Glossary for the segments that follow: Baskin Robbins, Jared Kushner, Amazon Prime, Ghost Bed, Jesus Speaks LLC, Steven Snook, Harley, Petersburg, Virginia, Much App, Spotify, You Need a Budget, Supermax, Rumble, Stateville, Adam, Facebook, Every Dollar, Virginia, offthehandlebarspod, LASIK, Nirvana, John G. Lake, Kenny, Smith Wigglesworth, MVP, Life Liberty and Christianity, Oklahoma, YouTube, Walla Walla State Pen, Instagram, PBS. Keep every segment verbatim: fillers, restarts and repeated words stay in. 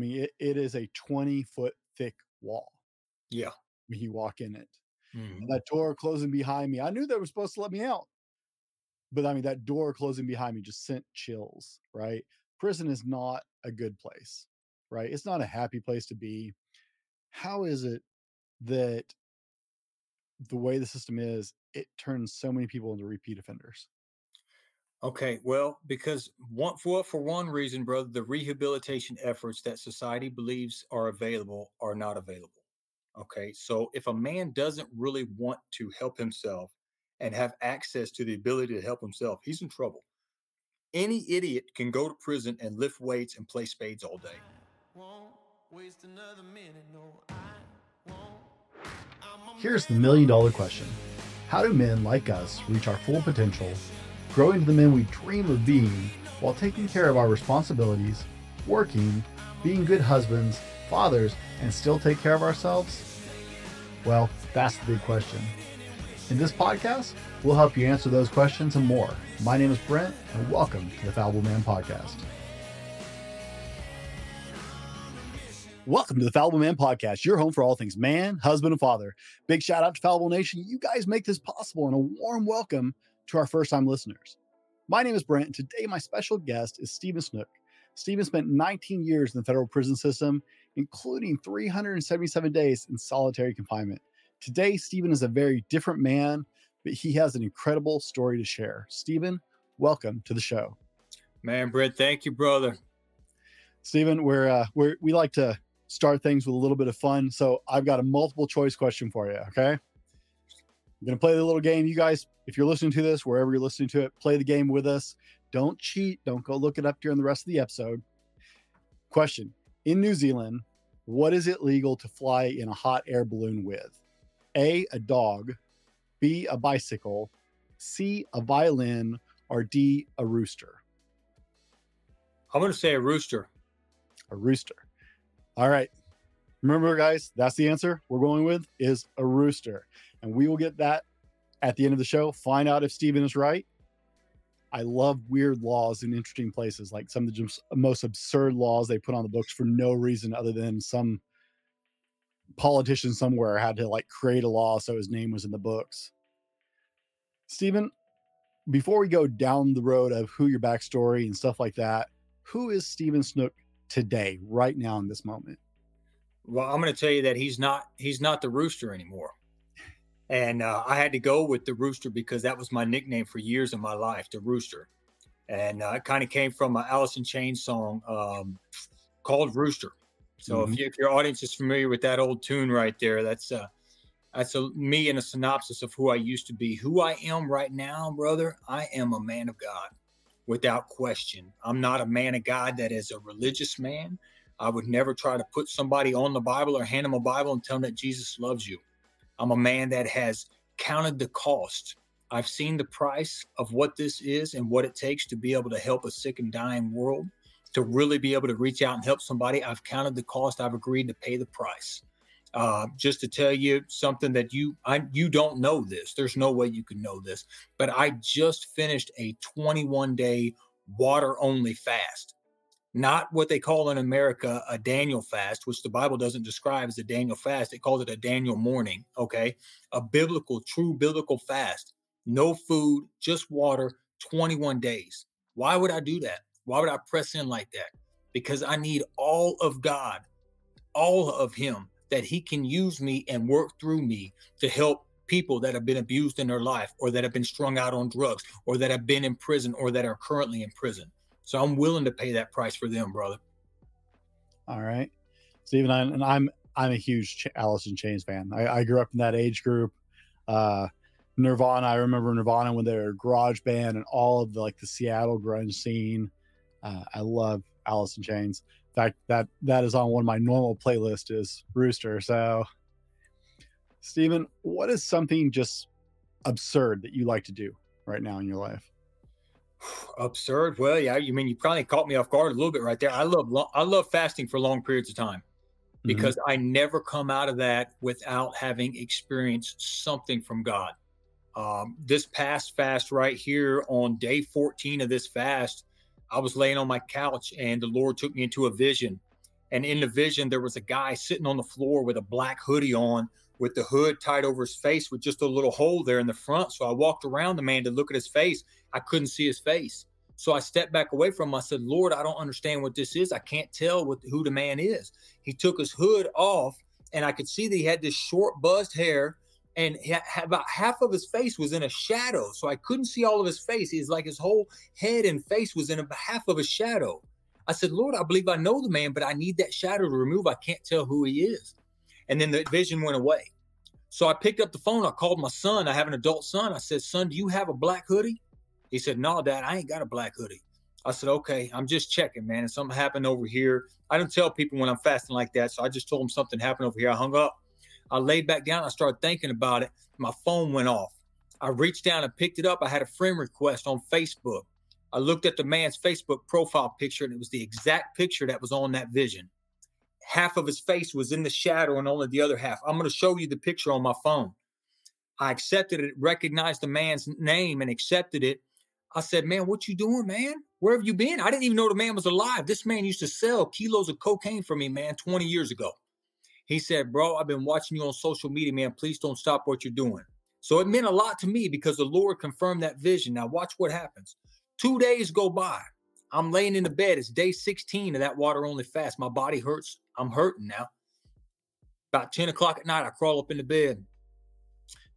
mean, it, it is a twenty foot thick wall. Yeah. When you walk in it, mm-hmm. that door closing behind me, I knew they were supposed to let me out, but I mean, that door closing behind me just sent chills, right? Prison is not a good place, right? It's not a happy place to be. How is it that the way the system is, it turns so many people into repeat offenders? Okay, well, because one, for, for one reason, brother, the rehabilitation efforts that society believes are available are not available. Okay, so if a man doesn't really want to help himself and have access to the ability to help himself, he's in trouble. Any idiot can go to prison and lift weights and play spades all day. I won't waste another minute, no, I won't. Here's the million dollar question. How do men like us reach our full potential, grow into the men we dream of being, while taking care of our responsibilities, working, being good husbands, fathers, and still take care of ourselves? Well, that's the big question. In this podcast, we'll help you answer those questions and more. My name is Brent, and welcome to the Fallible Man Podcast. Welcome to the Fallible Man Podcast, your home for all things man, husband, and father. Big shout out to Fallible Nation. You guys make this possible, and a warm welcome to our first-time listeners. My name is Brent, and today my special guest is Steven Snook. Steven spent nineteen years in the federal prison system, including three hundred seventy-seven days in solitary confinement. Today, Steven is a very different man, but he has an incredible story to share. Steven, welcome to the show. Man, Brent, thank you, brother. Steven, we're, uh, we're, we like to start things with a little bit of fun. So I've got a multiple choice question for you. Okay. I'm going to play the little game. You guys, if you're listening to this, wherever you're listening to it, play the game with us. Don't cheat. Don't go look it up during the rest of the episode. Question: in New Zealand, what is it legal to fly in a hot air balloon with? A, a dog, B, a bicycle, C, a violin, or D, a rooster? I'm going to say a rooster. A rooster. All right. Remember, guys, that's the answer we're going with is a rooster. And we will get that at the end of the show. Find out if Steven is right. I love weird laws in interesting places, like some of the most absurd laws they put on the books for no reason other than some politician somewhere had to like create a law so his name was in the books. Steven, before we go down the road of who your backstory and stuff like that, who is Steven Snook today, right now, in this moment? Well, I'm going to tell you that he's not he's not the rooster anymore. And uh, I had to go with the rooster because that was my nickname for years in my life, the rooster. And uh, it kind of came from an Alice in Chains song um, called Rooster. So mm-hmm. if, you, if your audience is familiar with that old tune right there, that's uh, that's a, me in a synopsis of who I used to be. Who I am right now, brother, I am a man of God. Without question. I'm not a man of God that is a religious man. I would never try to put somebody on the Bible or hand them a Bible and tell them that Jesus loves you. I'm a man that has counted the cost. I've seen the price of what this is and what it takes to be able to help a sick and dying world, to really be able to reach out and help somebody. I've counted the cost. I've agreed to pay the price. Uh, just to tell you something that you I, you don't know this. There's no way you can know this. But I just finished a twenty-one day water-only fast. Not what they call in America a Daniel fast, which the Bible doesn't describe as a Daniel fast. It calls it a Daniel morning, okay? A biblical, true biblical fast. No food, just water, twenty-one days. Why would I do that? Why would I press in like that? Because I need all of God, all of him, that he can use me and work through me to help people that have been abused in their life or that have been strung out on drugs or that have been in prison or that are currently in prison. So I'm willing to pay that price for them, brother. All right. Steven, I, and I'm I'm a huge Alice in Chains fan. I, I grew up in that age group. Uh, Nirvana, I remember Nirvana when they were a garage band and all of the, like the Seattle grunge scene. Uh, I love Alice in Chains. In fact, that that is on one of my normal playlists is Rooster. So, Steven, what is something just absurd that you like to do right now in your life? Absurd? Well, yeah, you mean you probably caught me off guard a little bit right there. I love lo- I love fasting for long periods of time because mm-hmm. I never come out of that without having experienced something from God. Um, this past fast right here on day fourteen of this fast, I was laying on my couch and the Lord took me into a vision And in the vision, there was a guy sitting on the floor with a black hoodie on, with the hood tied over his face with just a little hole there in the front. So I walked around the man to look at his face. I couldn't see his face. So I stepped back away from him. I said, Lord, I don't understand what this is. I can't tell what, who the man is. He took his hood off and I could see that he had this short buzzed hair and he had, about half of his face was in a shadow. So I couldn't see all of his face. He's like his whole head and face was in a half of a shadow. I said, Lord, I believe I know the man, but I need that shadow to remove. I can't tell who he is. And then the vision went away. So I picked up the phone. I called my son. I have an adult son. I said, son, do you have a black hoodie? He said, no, Dad, I ain't got a black hoodie. I said, okay, I'm just checking, man. If something happened over here, I don't tell people when I'm fasting like that. So I just told him something happened over here. I hung up. I laid back down. I started thinking about it. My phone went off. I reached down and picked it up. I had a friend request on Facebook. I looked at the man's Facebook profile picture, and it was the exact picture that was on that vision. Half of his face was in the shadow and only the other half. I'm going to show you the picture on my phone. I accepted it, recognized the man's name and accepted it. I said, man, what you doing, man? Where have you been? I didn't even know the man was alive. This man used to sell kilos of cocaine for me, man, twenty years ago. He said, bro, I've been watching you on social media, man. Please don't stop what you're doing. So it meant a lot to me because the Lord confirmed that vision. Now watch what happens. Two days go by. I'm laying in the bed. It's day sixteen of that water only fast. My body hurts. I'm hurting now. About ten o'clock at night, I crawl up in the bed.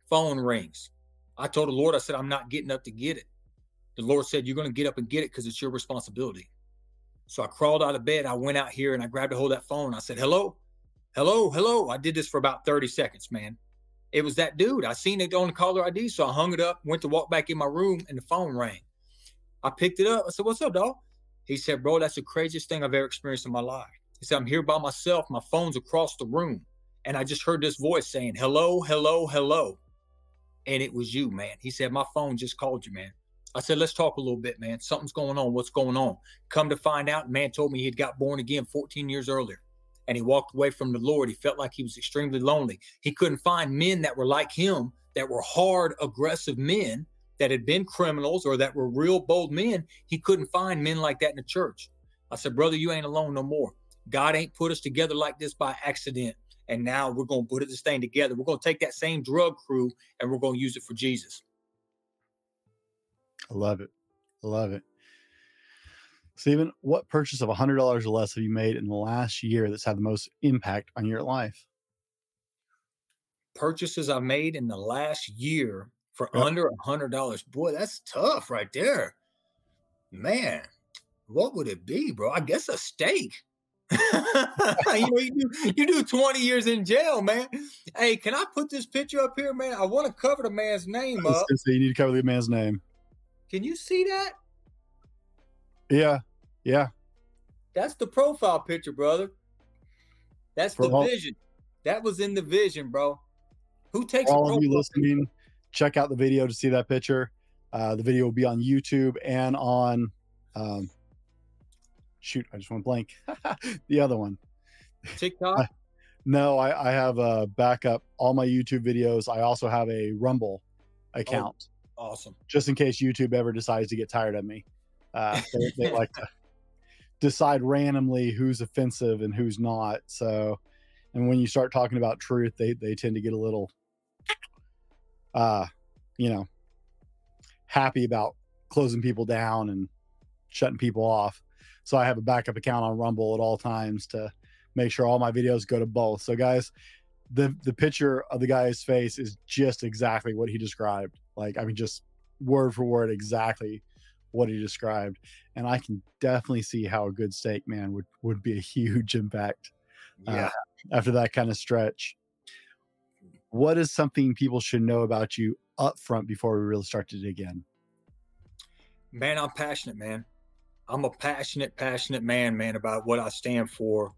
Phone rings. I told the Lord, I said, I'm not getting up to get it. The Lord said, you're going to get up and get it because it's your responsibility. So I crawled out of bed. I went out here and I grabbed a hold of that phone. I said, hello, hello, hello. I did this for about thirty seconds, man. It was that dude. I seen it on the caller I D. So I hung it up, went to walk back in my room and the phone rang. I picked it up. I said, what's up, dog? He said, bro, that's the craziest thing I've ever experienced in my life. He said, I'm here by myself. My phone's across the room. And I just heard this voice saying, hello, hello, hello. And it was you, man. He said, my phone just called you, man. I said, let's talk a little bit, man. Something's going on. What's going on? Come to find out, man told me he'd got born again fourteen years earlier. And he walked away from the Lord. He felt like he was extremely lonely. He couldn't find men that were like him, that were hard, aggressive men that had been criminals or that were real bold men. He couldn't find men like that in the church. I said, brother, you ain't alone no more. God ain't put us together like this by accident. And now we're going to put this thing together. We're going to take that same drug crew and we're going to use it for Jesus. I love it. I love it. Steven, what purchase of one hundred dollars or less have you made in the last year that's had the most impact on your life? Purchases I made in the last year for yep. under one hundred dollars. Boy, that's tough right there. Man, what would it be, bro? I guess a steak. you know, you do, you do twenty years in jail, man. Hey, can I put this picture up here, man? I want to cover the man's name up. So you need to cover the man's name. Can you see that? Yeah, yeah. That's the profile picture, brother. That's For the all, vision. That was in the vision, bro. Who takes all a of you listening? Picture? Check out the video to see that picture. Uh, the video will be on YouTube and on. Um, shoot, I just went blank. The other one. TikTok. Uh, no, I, I have a backup. All my YouTube videos. I also have a Rumble account. Oh. Awesome. Just in case YouTube ever decides to get tired of me. Uh, they, they like to decide randomly who's offensive and who's not. So, and when you start talking about truth, they, they tend to get a little, uh, you know, happy about closing people down and shutting people off. So I have a backup account on Rumble at all times to make sure all my videos go to both. So guys, the, the picture of the guy's face is just exactly what he described. Like, I mean, just word for word, exactly what he described. And I can definitely see how a good steak, man, would, would be a huge impact yeah. uh, after that kind of stretch. What is something people should know about you up front before we really start to dig in? Man, I'm passionate, man. I'm a passionate, passionate man, man, about what I stand for.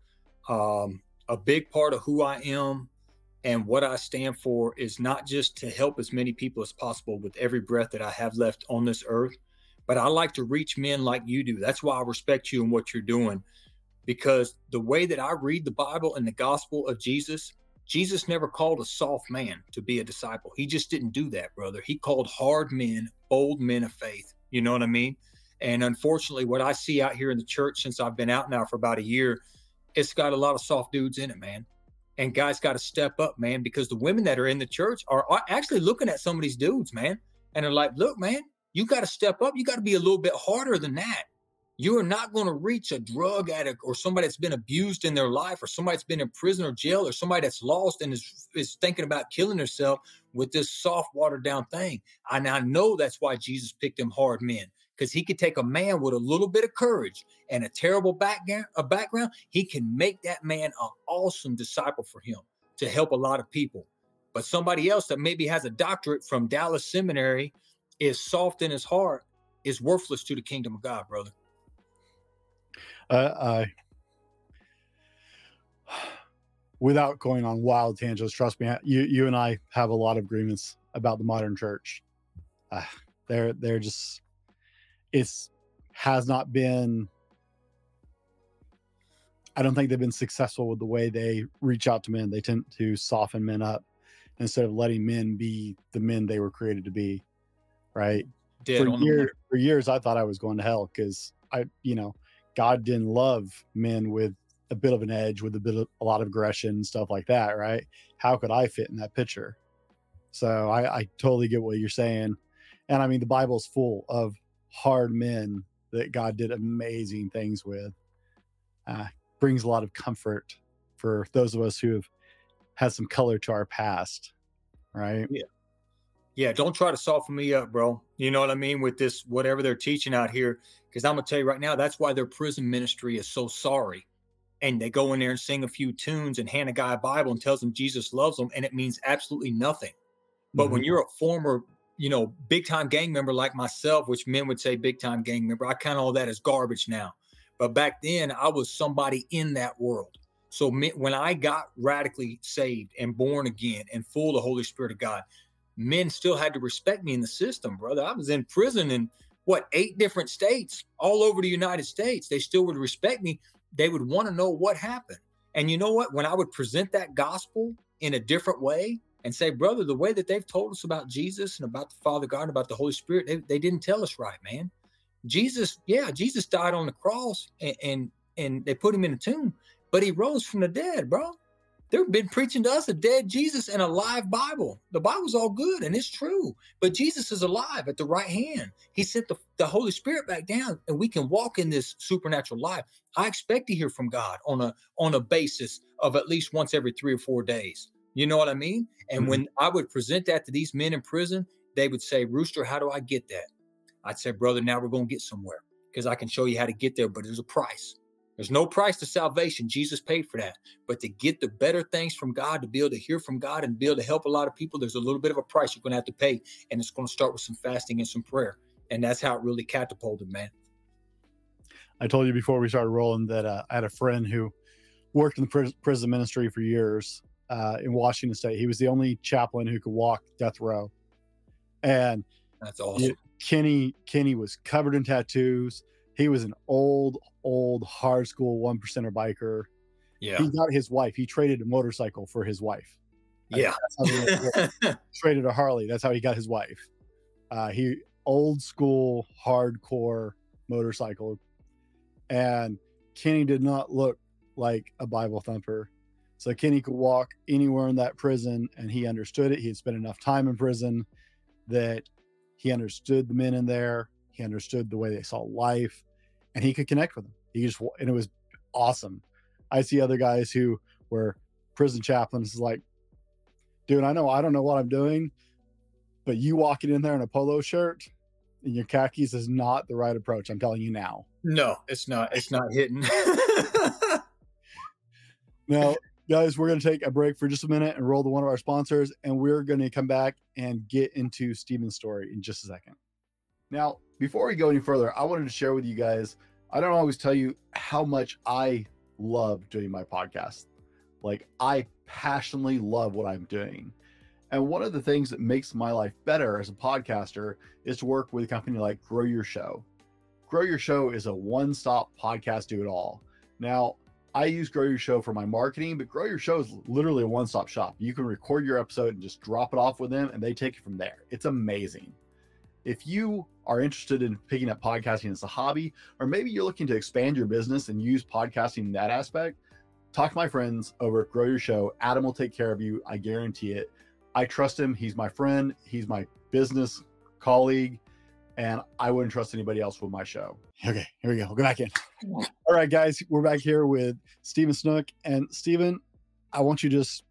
Um, a big part of who I am and what I stand for is not just to help as many people as possible with every breath that I have left on this earth, but I like to reach men like you do. That's why I respect you and what you're doing, because the way that I read the Bible and the gospel of Jesus, Jesus never called a soft man to be a disciple. He just didn't do that, brother. He called hard men, bold men of faith. You know what I mean? And unfortunately, what I see out here in the church since I've been out now for about a year, it's got a lot of soft dudes in it, man. And guys got to step up, man, because the women that are in the church are, are actually looking at some of these dudes, man. And they're like, look, man, you got to step up. You got to be a little bit harder than that. You are not going to reach a drug addict or somebody that's been abused in their life or somebody that's been in prison or jail or somebody that's lost and is, is thinking about killing herself with this soft, watered down thing. And I know that's why Jesus picked them hard men, because he could take a man with a little bit of courage and a terrible background, a background. He can make that man an awesome disciple for him to help a lot of people. But somebody else that maybe has a doctorate from Dallas Seminary is soft in his heart, is worthless to the kingdom of God, brother. Uh, I, without going on wild tangents, trust me, you you and I have a lot of agreements about the modern church. Uh, they're they're just, it's has not been. I don't think they've been successful with the way they reach out to men. They tend to soften men up instead of letting men be the men they were created to be. Right? Dead for years, for years, I thought I was going to hell because I, you know. God didn't love men with a bit of an edge, with a bit of a lot of aggression and stuff like that, right? How could I fit in that picture? So I, I totally get what you're saying. And I mean, the Bible's full of hard men that God did amazing things with. Uh, brings a lot of comfort for those of us who have had some color to our past, right? Yeah. Yeah, don't try to soften me up, bro. You know what I mean? With this, whatever they're teaching out here, because I'm going to tell you right now, that's why their prison ministry is so sorry. And they go in there and sing a few tunes and hand a guy a Bible and tells him Jesus loves them. And it means absolutely nothing. But mm-hmm. when you're a former, you know, big time gang member like myself, which men would say big time gang member, I count all that as garbage now. But back then I was somebody in that world. So when I got radically saved and born again and full of the Holy Spirit of God, men still had to respect me in the system, brother. I was in prison in, what, eight different states all over the United States. They still would respect me. They would want to know what happened. And you know what? When I would present that gospel in a different way and say, brother, the way that they've told us about Jesus and about the Father God and about the Holy Spirit, they, they didn't tell us right, man. Jesus, yeah, Jesus died on the cross and, and, and they put him in a tomb, but he rose from the dead, bro. They've been preaching to us a dead Jesus and a live Bible. The Bible's all good and it's true, but Jesus is alive at the right hand. He sent the, the Holy Spirit back down and we can walk in this supernatural life. I expect to hear from God on a, on a basis of at least once every three or four days. You know what I mean? And mm-hmm. when I would present that to these men in prison, they would say, Rooster, how do I get that? I'd say, brother, now we're going to get somewhere because I can show you how to get there, but there's a price. There's no price to salvation. Jesus paid for that. But to get the better things from God, to be able to hear from God and be able to help a lot of people, there's a little bit of a price you're going to have to pay. And it's going to start with some fasting and some prayer. And that's how it really catapulted, man. I told you before we started rolling that uh, I had a friend who worked in the pr- prison ministry for years uh, in Washington State. He was the only chaplain who could walk death row. And that's awesome. It, Kenny, Kenny was covered in tattoos. He was an old, old, hard school one percenter biker. Yeah. He got his wife. He traded a motorcycle for his wife. Yeah. I mean, that's how he traded a Harley. That's how he got his wife. Uh, he old school, hardcore motorcycle. And Kenny did not look like a Bible thumper. So Kenny could walk anywhere in that prison and he understood it. He had spent enough time in prison that he understood the men in there. He understood the way they saw life and he could connect with them. He just, and it was awesome. I see other guys who were prison chaplains is like, dude, I know, I don't know what I'm doing, but you walking in there in a polo shirt and your khakis is not the right approach. I'm telling you now. No, it's not. It's not hitting. Now, guys, we're going to take a break for just a minute and roll to one of our sponsors. And we're going to come back and get into Steven's story in just a second. Now, before we go any further, I wanted to share with you guys, I don't always tell you how much I love doing my podcast. Like, I passionately love what I'm doing. And one of the things that makes my life better as a podcaster is to work with a company like Grow Your Show. Grow Your Show is a one-stop podcast do-it-all. Now, I use Grow Your Show for my marketing, but Grow Your Show is literally a one-stop shop. You can record your episode and just drop it off with them, and they take it from there. It's amazing. If you are interested in picking up podcasting as a hobby, or maybe you're looking to expand your business and use podcasting in that aspect, talk to my friends over at Grow Your Show. Adam will take care of you. I guarantee it. I trust him. He's my friend. He's my business colleague. And I wouldn't trust anybody else with my show. Okay, here we go. We'll go back in. All right, guys, we're back here with Steven Snook. And Steven, I want you to just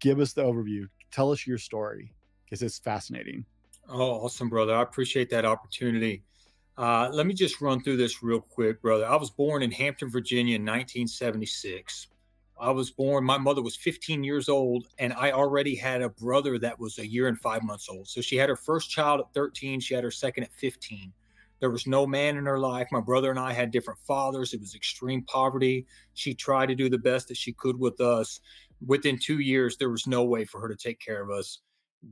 give us the overview. Tell us your story because it's fascinating. Oh, awesome, brother. I appreciate that opportunity. Uh, let me just run through this real quick, brother. I was born in Hampton, Virginia in nineteen seventy-six. I was born, my mother was fifteen years old, and I already had a brother that was a year and five months old. So she had her first child at thirteen. She had her second at fifteen. There was no man in her life. My brother and I had different fathers. It was extreme poverty. She tried to do the best that she could with us. Within two years, there was no way for her to take care of us.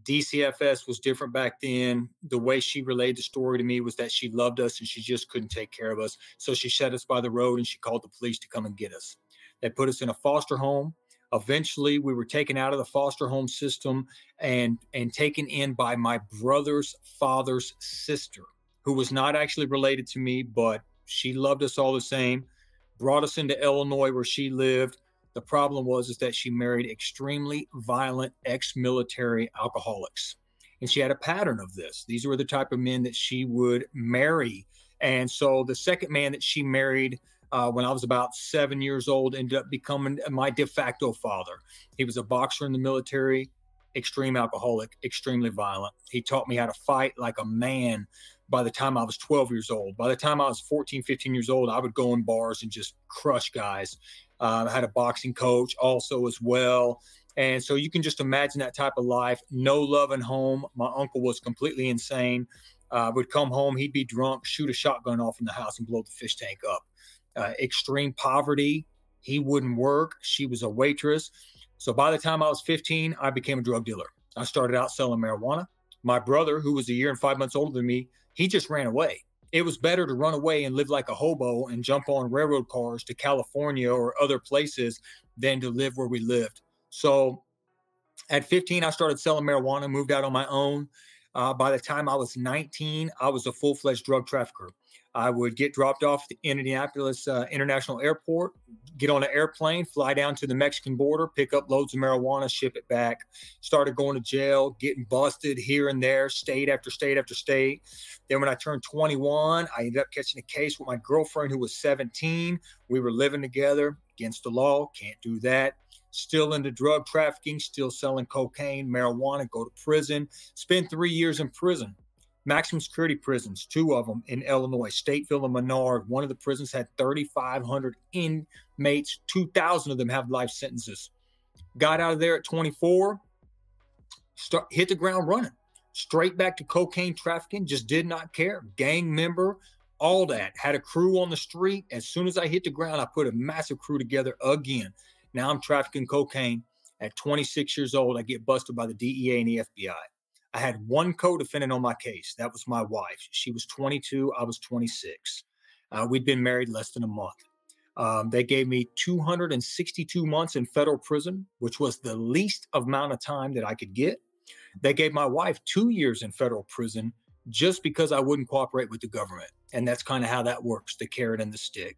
D C F S was different back then. The way she relayed the story to me was that she loved us and she just couldn't take care of us. So she set us by the road and she called the police to come and get us. They put us in a foster home. Eventually, we were taken out of the foster home system and, and taken in by my brother's father's sister, who was not actually related to me, but she loved us all the same, brought us into Illinois where she lived. The problem was is that she married extremely violent ex-military alcoholics. And she had a pattern of this. These were the type of men that she would marry. And so the second man that she married uh, when I was about seven years old ended up becoming my de facto father. He was a boxer in the military, extreme alcoholic, extremely violent. He taught me how to fight like a man. By the time I was twelve years old, by the time I was fourteen, fifteen years old, I would go in bars and just crush guys. Uh, I had a boxing coach also as well. And so you can just imagine that type of life. No love in home. My uncle was completely insane. Uh, would come home. He'd be drunk, shoot a shotgun off in the house and blow the fish tank up. Uh, extreme poverty. He wouldn't work. She was a waitress. So by the time I was fifteen, I became a drug dealer. I started out selling marijuana. My brother, who was a year and five months older than me, he just ran away. It was better to run away and live like a hobo and jump on railroad cars to California or other places than to live where we lived. So at fifteen, I started selling marijuana, moved out on my own. Uh, by the time I was nineteen, I was a full-fledged drug trafficker. I would get dropped off at the Indianapolis uh, International Airport, get on an airplane, fly down to the Mexican border, pick up loads of marijuana, ship it back. Started going to jail, getting busted here and there, state after state after state. Then when I turned twenty-one, I ended up catching a case with my girlfriend who was seventeen. We were living together, against the law, can't do that. Still into drug trafficking, still selling cocaine, marijuana, go to prison, spend three years in prison. Maximum security prisons, two of them in Illinois, Stateville and Menard. One of the prisons had three thousand five hundred inmates. two thousand of them have life sentences. Got out of there at twenty-four, start, hit the ground running, straight back to cocaine trafficking, just did not care. Gang member, all that. Had a crew on the street. As soon as I hit the ground, I put a massive crew together again. Now I'm trafficking cocaine. At twenty-six years old, I get busted by the D E A and the F B I. I had one co-defendant on my case. That was my wife. She was twenty-two. I was twenty-six. Uh, we'd been married less than a month. Um, they gave me two hundred sixty-two months in federal prison, which was the least amount of time that I could get. They gave my wife two years in federal prison just because I wouldn't cooperate with the government. And that's kind of how that works, the carrot and the stick.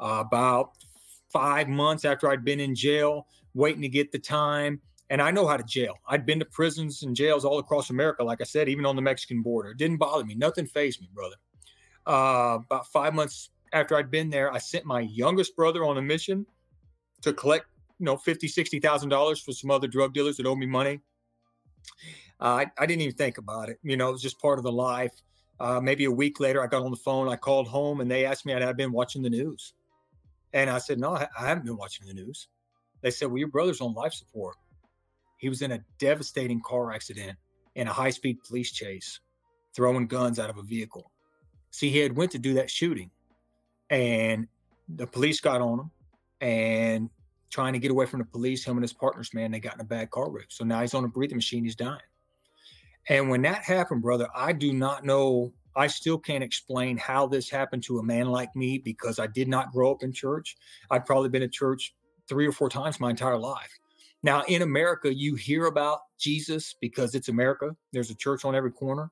Uh, about five months after I'd been in jail, waiting to get the time, and I know how to jail. I'd been to prisons and jails all across America, like I said, even on the Mexican border. It didn't bother me. Nothing fazed me, brother. Uh, about five months after I'd been there, I sent my youngest brother on a mission to collect, you know, fifty thousand dollars, sixty thousand dollars for some other drug dealers that owed me money. Uh, I, I didn't even think about it. You know, it was just part of the life. Uh, maybe a week later, I got on the phone. I called home, and they asked me had I been watching the news. And I said, no, I haven't been watching the news. They said, well, your brother's on life support. He was in a devastating car accident in a high-speed police chase, throwing guns out of a vehicle. See, he had went to do that shooting, and the police got on him, and trying to get away from the police, him and his partners, man, they got in a bad car wreck. So now he's on a breathing machine. He's dying. And when that happened, brother, I do not know. I still can't explain how this happened to a man like me because I did not grow up in church. I'd probably been in church three or four times my entire life. Now, in America, you hear about Jesus because it's America. There's a church on every corner.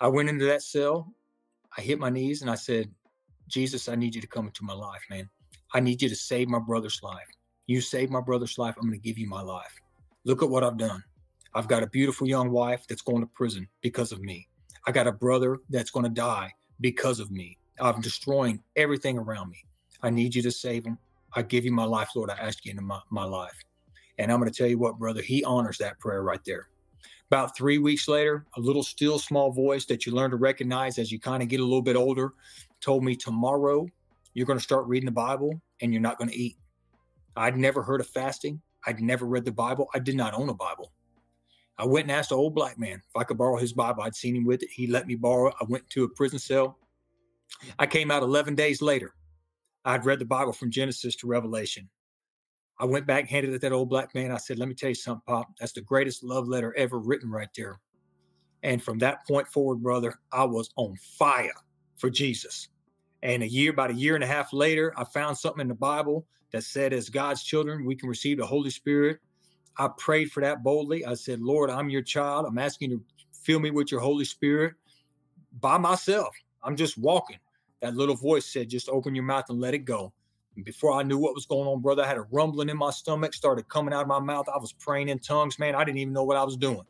I went into that cell. I hit my knees and I said, Jesus, I need you to come into my life, man. I need you to save my brother's life. You saved my brother's life. I'm going to give you my life. Look at what I've done. I've got a beautiful young wife that's going to prison because of me. I got a brother that's going to die because of me. I'm destroying everything around me. I need you to save him. I give you my life, Lord. I ask you into my, my life. And I'm going to tell you what, brother, he honors that prayer right there. About three weeks later, a little still small voice that you learn to recognize as you kind of get a little bit older told me, tomorrow you're going to start reading the Bible and you're not going to eat. I'd never heard of fasting. I'd never read the Bible. I did not own a Bible. I went and asked an old black man if I could borrow his Bible. I'd seen him with it. He let me borrow it. I went to a prison cell. I came out eleven days later. I'd read the Bible from Genesis to Revelation. I went back, handed it to that old black man. I said, let me tell you something, Pop. That's the greatest love letter ever written right there. And from that point forward, brother, I was on fire for Jesus. And a year, about a year and a half later, I found something in the Bible that said, as God's children, we can receive the Holy Spirit. I prayed for that boldly. I said, Lord, I'm your child. I'm asking you to fill me with your Holy Spirit by myself. I'm just walking. That little voice said, just open your mouth and let it go. And before I knew what was going on, brother, I had a rumbling in my stomach, started coming out of my mouth. I was praying in tongues, man. I didn't even know what I was doing.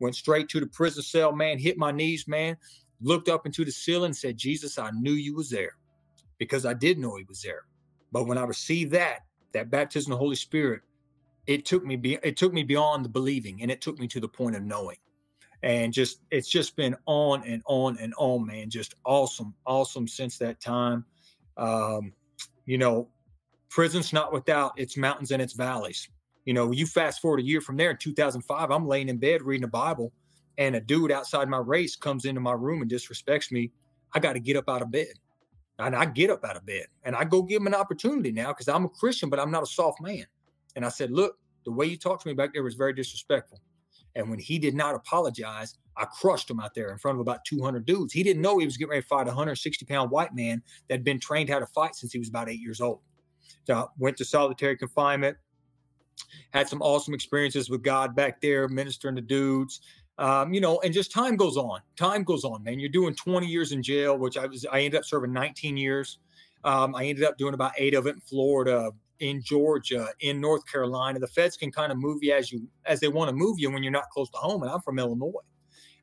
Went straight to the prison cell, man, hit my knees, man, looked up into the ceiling and said, Jesus, I knew you was there because I did know he was there. But when I received that, that baptism of the Holy Spirit, it took me, be- it took me beyond the believing and it took me to the point of knowing. And just, it's just been on and on and on, man. Just awesome, awesome since that time. Um, you know, prison's not without its mountains and its valleys. You know, you fast forward a year from there in two thousand five, I'm laying in bed reading the Bible and a dude outside my race comes into my room and disrespects me. I got to get up out of bed. And I get up out of bed and I go give him an opportunity now because I'm a Christian, but I'm not a soft man. And I said, look, the way you talked to me back there was very disrespectful. And when he did not apologize, I crushed him out there in front of about two hundred dudes. He didn't know he was getting ready to fight a one hundred sixty pound white man that had been trained how to fight since he was about eight years old. So I went to solitary confinement, had some awesome experiences with God back there, ministering to dudes, um, you know, and just time goes on. Time goes on, man. You're doing twenty years in jail, which I was, I ended up serving nineteen years. Um, I ended up doing about eight of it in Florida, in Georgia, in North Carolina. The feds can kind of move you as you as they want to move you when you're not close to home. And I'm from Illinois.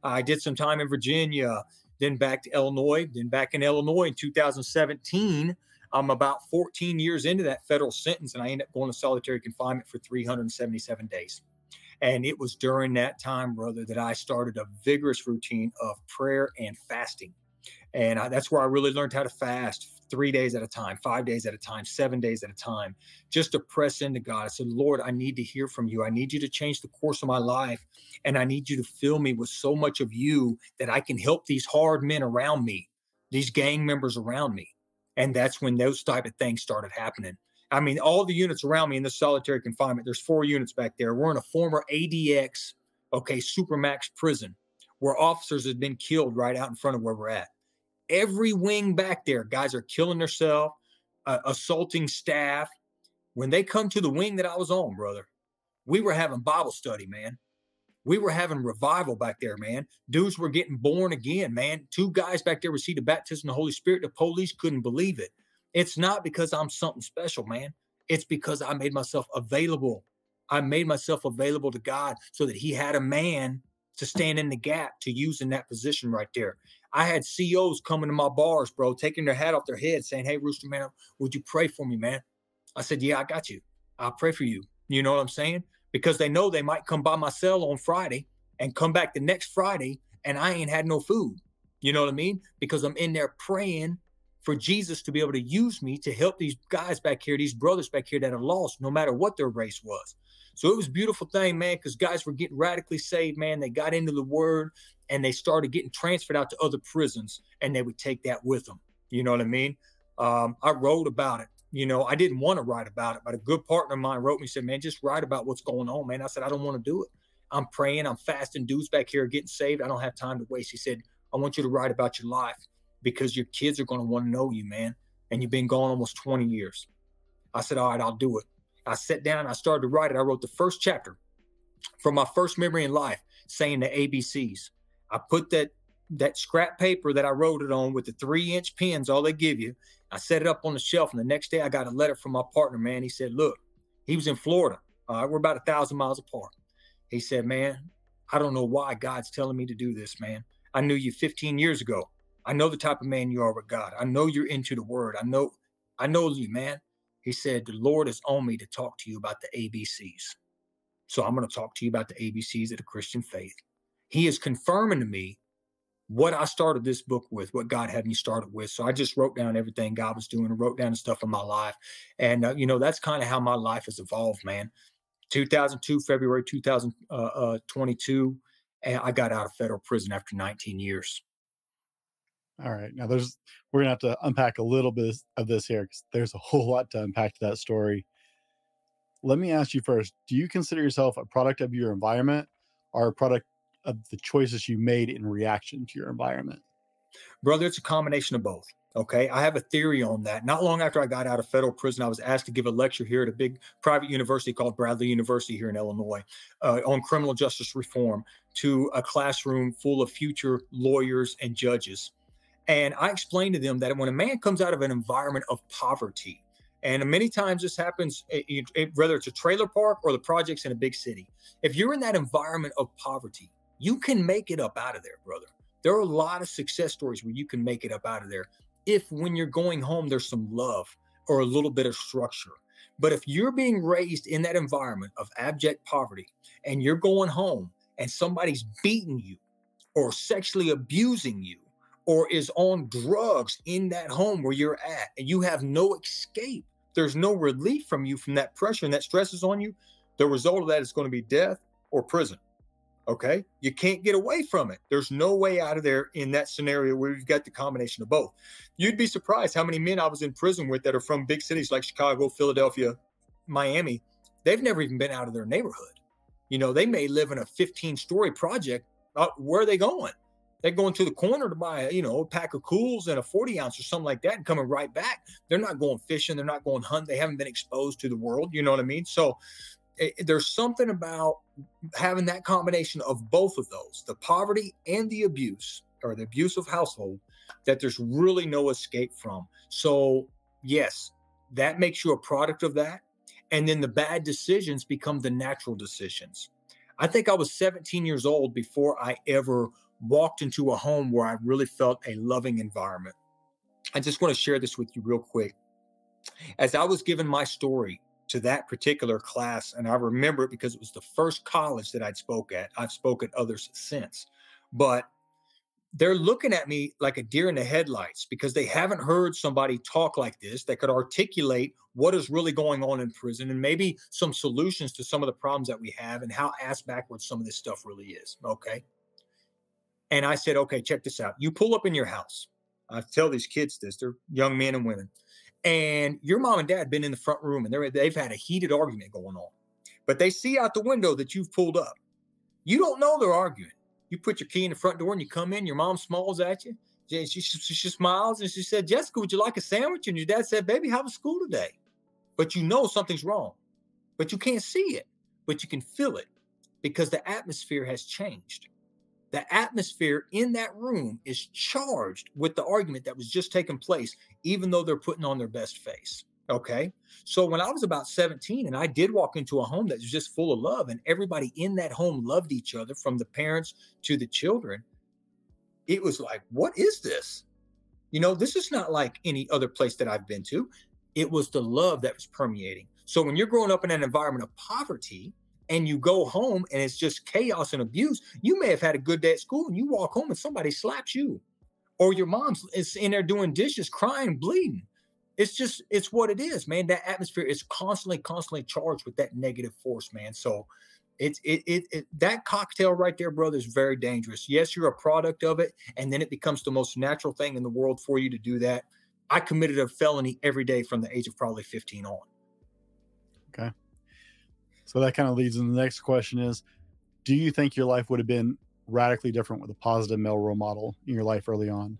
I did some time in Virginia, then back to Illinois, then back in Illinois in two thousand seventeen. I'm about fourteen years into that federal sentence, and I ended up going to solitary confinement for three hundred seventy-seven days. And it was during that time, brother, that I started a vigorous routine of prayer and fasting. And I, that's where I really learned how to fast three days at a time, five days at a time, seven days at a time, just to press into God. I said, Lord, I need to hear from you. I need you to change the course of my life. And I need you to fill me with so much of you that I can help these hard men around me, these gang members around me. And that's when those type of things started happening. I mean, all the units around me in the solitary confinement, there's four units back there. We're in a former A D X, okay, Supermax prison where officers have been killed right out in front of where we're at. Every wing back there, guys are killing themselves, uh, assaulting staff. When they come to the wing that I was on, brother, we were having Bible study, man. We were having revival back there, man. Dudes were getting born again, man. Two guys back there received the baptism of the Holy Spirit. The police couldn't believe it. It's not because I'm something special, man. It's because I made myself available. I made myself available to God so that he had a man to stand in the gap to use in that position right there. I had C Os coming to my bars, bro, taking their hat off their head saying, hey, Rooster, man, would you pray for me, man? I said, yeah, I got you. I'll pray for you. You know what I'm saying? Because they know they might come by my cell on Friday and come back the next Friday and I ain't had no food. You know what I mean? Because I'm in there praying for Jesus to be able to use me to help these guys back here, these brothers back here that are lost, no matter what their race was. So it was a beautiful thing, man, because guys were getting radically saved, man. They got into the word and they started getting transferred out to other prisons and they would take that with them. You know what I mean? Um, I wrote about it. You know, I didn't want to write about it, but a good partner of mine wrote me, said, man, just write about what's going on, man. I said, I don't want to do it. I'm praying. I'm fasting. Dudes back here are getting saved. I don't have time to waste. He said, I want you to write about your life because your kids are going to want to know you, man. And you've been gone almost twenty years. I said, all right, I'll do it. I sat down, I started to write it. I wrote the first chapter from my first memory in life, saying the A B Cs. I put that that scrap paper that I wrote it on with the three inch pens, all they give you. I set it up on the shelf. And the next day I got a letter from my partner, man. He said, look, He was in Florida. Uh, we're about a thousand miles apart. He said, man, I don't know why God's telling me to do this, man. I knew you fifteen years ago. I know the type of man you are with God. I know you're into the word. I know, I know you, man. He said, the Lord is on me to talk to you about the A B Cs. So I'm going to talk to you about the A B Cs of the Christian faith. He is confirming to me what I started this book with, what God had me started with. So I just wrote down everything God was doing and wrote down the stuff in my life. And, uh, you know, that's kind of how my life has evolved, man. two thousand two, February two thousand twenty-two, and I got out of federal prison after nineteen years. All right. Now, there's we're going to have to unpack a little bit of this here because there's a whole lot to unpack to that story. Let me ask you first, do you consider yourself a product of your environment or a product of the choices you made in reaction to your environment? Brother, it's a combination of both. Okay. I have a theory on that. Not long after I got out of federal prison, I was asked to give a lecture here at a big private university called Bradley University here in Illinois uh, on criminal justice reform to a classroom full of future lawyers and judges. And I explained to them that when a man comes out of an environment of poverty, and many times this happens, it, it, whether it's a trailer park or the projects in a big city, if you're in that environment of poverty, you can make it up out of there, brother. There are a lot of success stories where you can make it up out of there. If when you're going home, there's some love or a little bit of structure. But if you're being raised in that environment of abject poverty and you're going home and somebody's beating you or sexually abusing you or is on drugs in that home where you're at and you have no escape, there's no relief from you from that pressure and that stress is on you, the result of that is going to be death or prison. Okay. You can't get away from it. There's no way out of there in that scenario where you've got the combination of both. You'd be surprised how many men I was in prison with that are from big cities like Chicago, Philadelphia, Miami. They've never even been out of their neighborhood. You know, they may live in a fifteen story project. Uh, where are they going? They're going to the corner to buy, you know, a pack of Cools and a forty ounce or something like that and coming right back. They're not going fishing. They're not going hunting. They haven't been exposed to the world. You know what I mean? So it, there's something about having that combination of both of those, the poverty and the abuse or the abusive household, that there's really no escape from. So yes, that makes you a product of that. And then the bad decisions become the natural decisions. I think I was seventeen years old before I ever walked into a home where I really felt a loving environment. I just want to share this with you real quick. As I was given my story to that particular class, and I remember it because it was the first college that I'd spoke at. I've spoken others since, but they're looking at me like a deer in the headlights because they haven't heard somebody talk like this that could articulate what is really going on in prison and maybe some solutions to some of the problems that we have and how ass backwards some of this stuff really is, okay? And I said, okay, check this out. You pull up in your house. I tell these kids this, they're young men and women. And your mom and dad have been in the front room and they've had a heated argument going on. But they see out the window that you've pulled up. You don't know they're arguing. You put your key in the front door and you come in. Your mom smiles at you. She, she, she smiles and she said, Jessica, would you like a sandwich? And your dad said, baby, how was school today? But you know something's wrong. But you can't see it. But you can feel it because the atmosphere has changed. The atmosphere in that room is charged with the argument that was just taking place, even though they're putting on their best face. Okay. So when I was about seventeen and I did walk into a home that was just full of love and everybody in that home loved each other from the parents to the children, it was like, what is this? You know, this is not like any other place that I've been to. It was the love that was permeating. So when you're growing up in an environment of poverty, and you go home and it's just chaos and abuse, you may have had a good day at school and you walk home and somebody slaps you or your mom's is in there doing dishes, crying, bleeding. It's just, it's what it is, man. That atmosphere is constantly, constantly charged with that negative force, man. So it's, it, it, it, that cocktail right there, brother, is very dangerous. Yes, you're a product of it. And then it becomes the most natural thing in the world for you to do that. I committed a felony every day from the age of probably fifteen on. Okay. So that kind of leads into the next question is, do you think your life would have been radically different with a positive male role model in your life early on?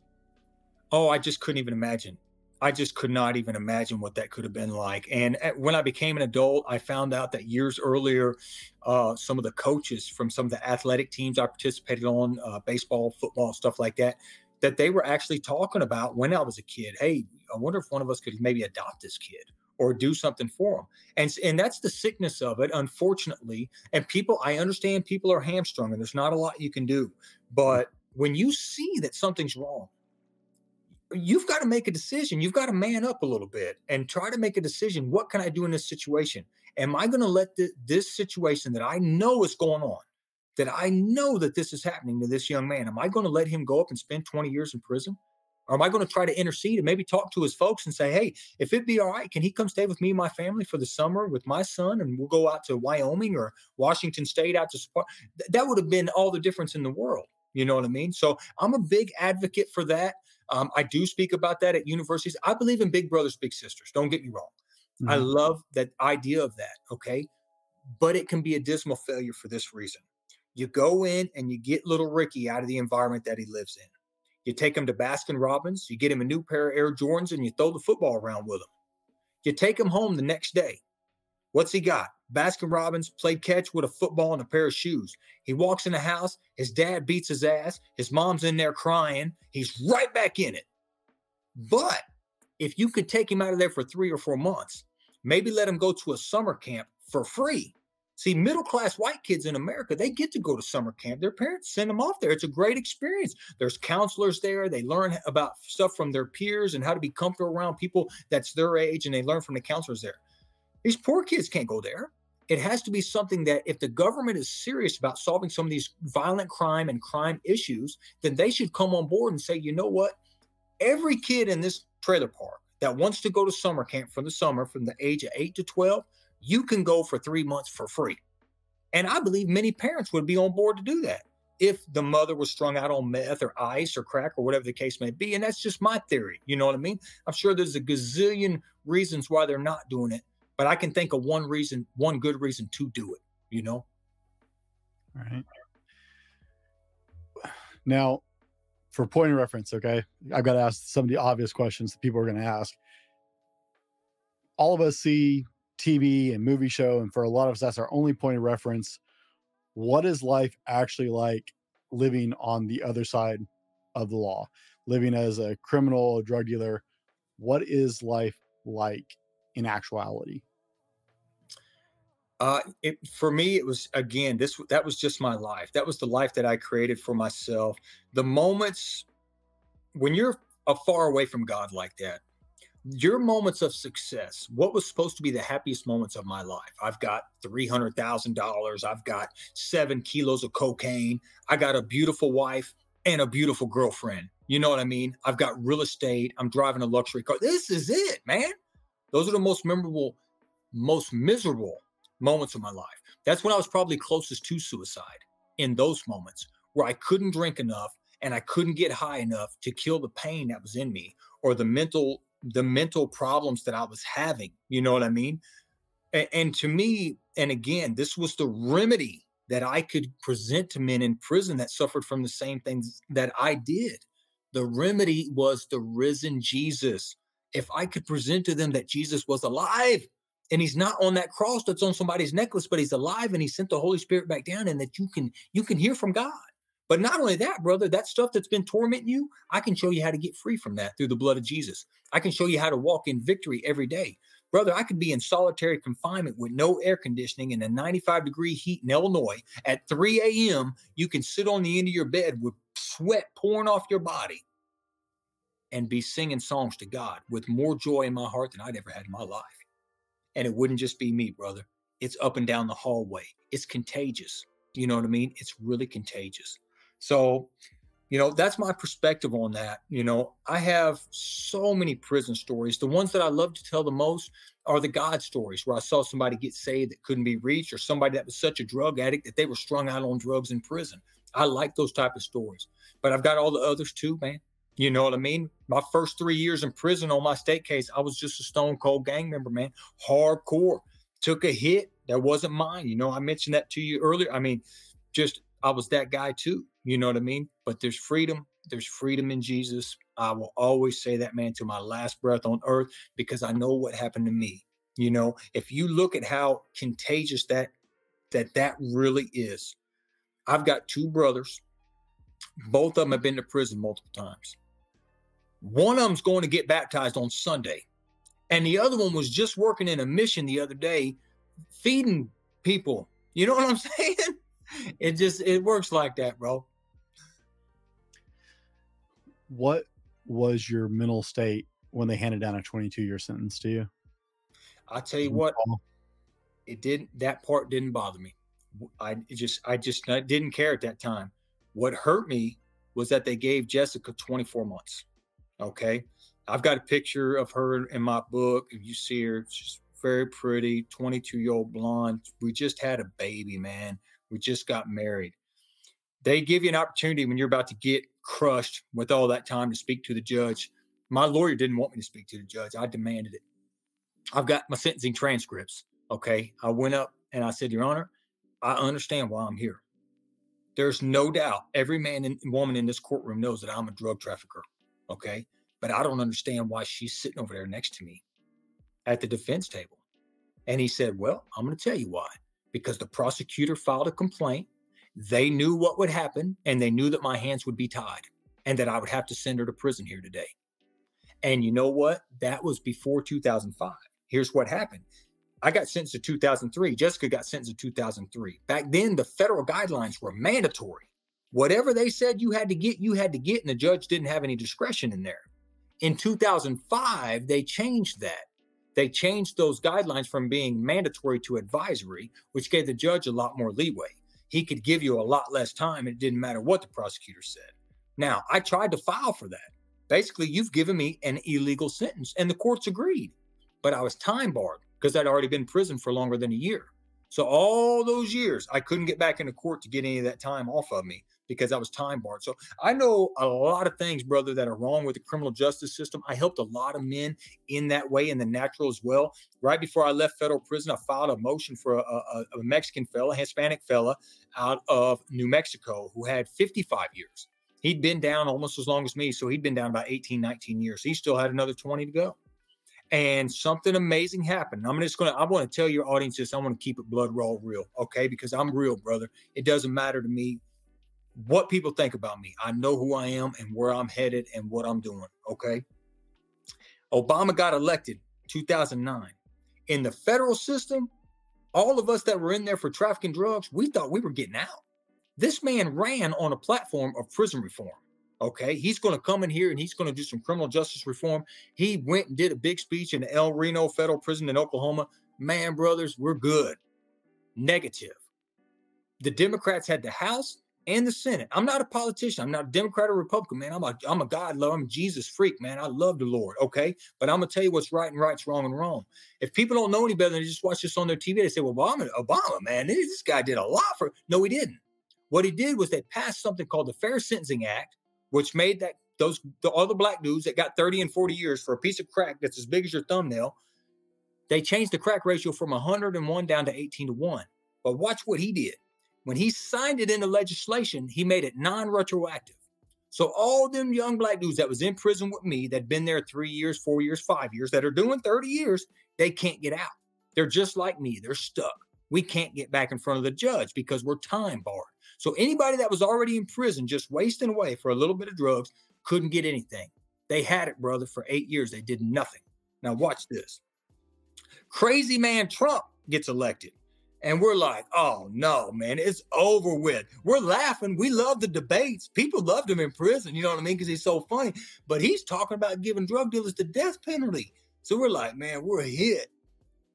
Oh, I just couldn't even imagine. I just could not even imagine what that could have been like. And at, when I became an adult, I found out that years earlier, uh, some of the coaches from some of the athletic teams I participated on, uh, baseball, football, stuff like that, that they were actually talking about when I was a kid. Hey, I wonder if one of us could maybe adopt this kid. or do something for them. And, and that's the sickness of it, unfortunately. And people, I understand people are hamstrung and there's not a lot you can do. But when you see that something's wrong, you've got to make a decision. You've got to man up a little bit and try to make a decision. What can I do in this situation? Am I going to let the, this situation that I know is going on, that I know that this is happening to this young man, am I going to let him go up and spend twenty years in prison? Or am I going to try to intercede and maybe talk to his folks and say, hey, if it be all right, can he come stay with me and my family for the summer with my son? And we'll go out to Wyoming or Washington State out to support. That would have been all the difference in the world. You know what I mean? So I'm a big advocate for that. Um, I do speak about that at universities. I believe in big brothers, big sisters. Don't get me wrong. Mm-hmm. I love that idea of that. Okay. But it can be a dismal failure for this reason. You go in and you get little Ricky out of the environment that he lives in. You take him to Baskin Robbins, you get him a new pair of Air Jordans, and you throw the football around with him. You take him home the next day. What's he got? Baskin Robbins, played catch with a football and a pair of shoes. He walks in the house. His dad beats his ass. His mom's in there crying. He's right back in it. But if you could take him out of there for three or four months, maybe let him go to a summer camp for free. See, middle-class white kids in America, they get to go to summer camp. Their parents send them off there. It's a great experience. There's counselors there. They learn about stuff from their peers and how to be comfortable around people that's their age, and they learn from the counselors there. These poor kids can't go there. It has to be something that if the government is serious about solving some of these violent crime and crime issues, then they should come on board and say, you know what? Every kid in this trailer park that wants to go to summer camp for the summer from the age of eight to twelve, you can go for three months for free. And I believe many parents would be on board to do that if the mother was strung out on meth or ice or crack or whatever the case may be. And that's just my theory. You know what I mean? I'm sure there's a gazillion reasons why they're not doing it, but I can think of one reason, one good reason to do it, you know? All right. Now, for point of reference, okay, I've got to ask some of the obvious questions that people are going to ask. All of us see T V and movie show, and for a lot of us, that's our only point of reference. What is life actually like living on the other side of the law, living as a criminal, a drug dealer? What is life like in actuality? Uh, it, for me, it was, again, this that was just my life. That was the life that I created for myself. The moments when you're a far away from God like that, your moments of success, what was supposed to be the happiest moments of my life? I've got three hundred thousand dollars. I've got seven kilos of cocaine. I got a beautiful wife and a beautiful girlfriend. You know what I mean? I've got real estate. I'm driving a luxury car. This is it, man. Those are the most memorable, most miserable moments of my life. That's when I was probably closest to suicide, in those moments where I couldn't drink enough and I couldn't get high enough to kill the pain that was in me or the mental the mental problems that I was having. You know what I mean? And, and to me, and again, this was the remedy that I could present to men in prison that suffered from the same things that I did. The remedy was the risen Jesus. If I could present to them that Jesus was alive and he's not on that cross that's on somebody's necklace, but he's alive and he sent the Holy Spirit back down, and that you can, you can hear from God. But not only that, brother, that stuff that's been tormenting you, I can show you how to get free from that through the blood of Jesus. I can show you how to walk in victory every day. Brother, I could be in solitary confinement with no air conditioning in a ninety-five degree heat in Illinois at three a.m. You can sit on the end of your bed with sweat pouring off your body and be singing songs to God with more joy in my heart than I'd ever had in my life. And it wouldn't just be me, brother. It's up and down the hallway. It's contagious. You know what I mean? It's really contagious. So, you know, that's my perspective on that. You know, I have so many prison stories. The ones that I love to tell the most are the God stories, where I saw somebody get saved that couldn't be reached, or somebody that was such a drug addict that they were strung out on drugs in prison. I like those type of stories, but I've got all the others too, man. You know what I mean? My first three years in prison on my state case, I was just a stone cold gang member, man. Hardcore. Took a hit that wasn't mine. You know, I mentioned that to you earlier. I mean, just, I was that guy too. You know what I mean? But there's freedom. There's freedom in Jesus. I will always say that, man, to my last breath on earth, because I know what happened to me. You know, if you look at how contagious that that that really is. I've got two brothers. Both of them have been to prison multiple times. One of them's going to get baptized on Sunday. And the other one was just working in a mission the other day, feeding people. You know what I'm saying? It just, it works like that, bro. What was your mental state when they handed down a twenty-two year sentence to you? I'll tell you what, it didn't, that part didn't bother me. I just, I just I didn't care at that time. What hurt me was that they gave Jessica twenty-four months. Okay. I've got a picture of her in my book. If you see her, she's very pretty, twenty-two year old blonde. We just had a baby, man. We just got married. They give you an opportunity when you're about to get crushed with all that time to speak to the judge. My lawyer didn't want me to speak to the judge. I demanded it. I've got my sentencing transcripts. Okay. I went up and I said, Your Honor, I understand why I'm here. There's no doubt every man and woman in this courtroom knows that I'm a drug trafficker. Okay. But I don't understand why she's sitting over there next to me at the defense table. And he said, well, I'm going to tell you why. Because the prosecutor filed a complaint. They knew what would happen. And they knew that my hands would be tied and that I would have to send her to prison here today. And you know what? That was before two thousand five. Here's what happened. I got sentenced in two thousand three. Jessica got sentenced in two thousand three. Back then, the federal guidelines were mandatory. Whatever they said you had to get, you had to get, and the judge didn't have any discretion in there. In two thousand five, they changed that. They changed those guidelines from being mandatory to advisory, which gave the judge a lot more leeway. He could give you a lot less time, and it didn't matter what the prosecutor said. Now, I tried to file for that. Basically, you've given me an illegal sentence, and the courts agreed. But I was time barred because I'd already been in prison for longer than a year. So all those years, I couldn't get back into court to get any of that time off of me because I was time barred. So I know a lot of things, brother, that are wrong with the criminal justice system. I helped a lot of men in that way, in the natural as well. Right before I left federal prison, I filed a motion for a, a, a Mexican fella, Hispanic fella out of New Mexico who had fifty-five years. He'd been down almost as long as me. So he'd been down about eighteen, nineteen years. He still had another twenty to go. And something amazing happened. I'm just going to, I want to tell your audience this. I want to keep it blood raw real. Okay. Because I'm real, brother. It doesn't matter to me what people think about me. I know who I am and where I'm headed and what I'm doing. Okay. Obama got elected two thousand nine. In the federal system, all of us that were in there for trafficking drugs, we thought we were getting out. This man ran on a platform of prison reform. Okay, he's going to come in here and he's going to do some criminal justice reform. He went and did a big speech in El Reno Federal Prison in Oklahoma. Man, brothers, we're good. Negative. The Democrats had the House and the Senate. I'm not a politician. I'm not a Democrat or Republican, man. I'm a, I'm a God lover. I'm a Jesus freak, man. I love the Lord. Okay, but I'm going to tell you what's right and right's wrong and wrong. If people don't know any better, they just watch this on their T V. They say, well, Obama, Obama, man, this guy did a lot for. No, he didn't. What he did was they passed something called the Fair Sentencing Act, which made that those the other black dudes that got thirty and forty years for a piece of crack that's as big as your thumbnail, they changed the crack ratio from one hundred one down to eighteen to one. But watch what he did. When he signed it into legislation, he made it non-retroactive. So all them young black dudes that was in prison with me that been there three years, four years, five years, that are doing thirty years, they can't get out. They're just like me. They're stuck. We can't get back in front of the judge because we're time barred. So anybody that was already in prison, just wasting away for a little bit of drugs, couldn't get anything. They had it, brother, for eight years. They did nothing. Now watch this. Crazy man Trump gets elected. And we're like, oh, no, man, it's over with. We're laughing. We love the debates. People loved him in prison. You know what I mean? Because he's so funny. But he's talking about giving drug dealers the death penalty. So we're like, man, we're hit.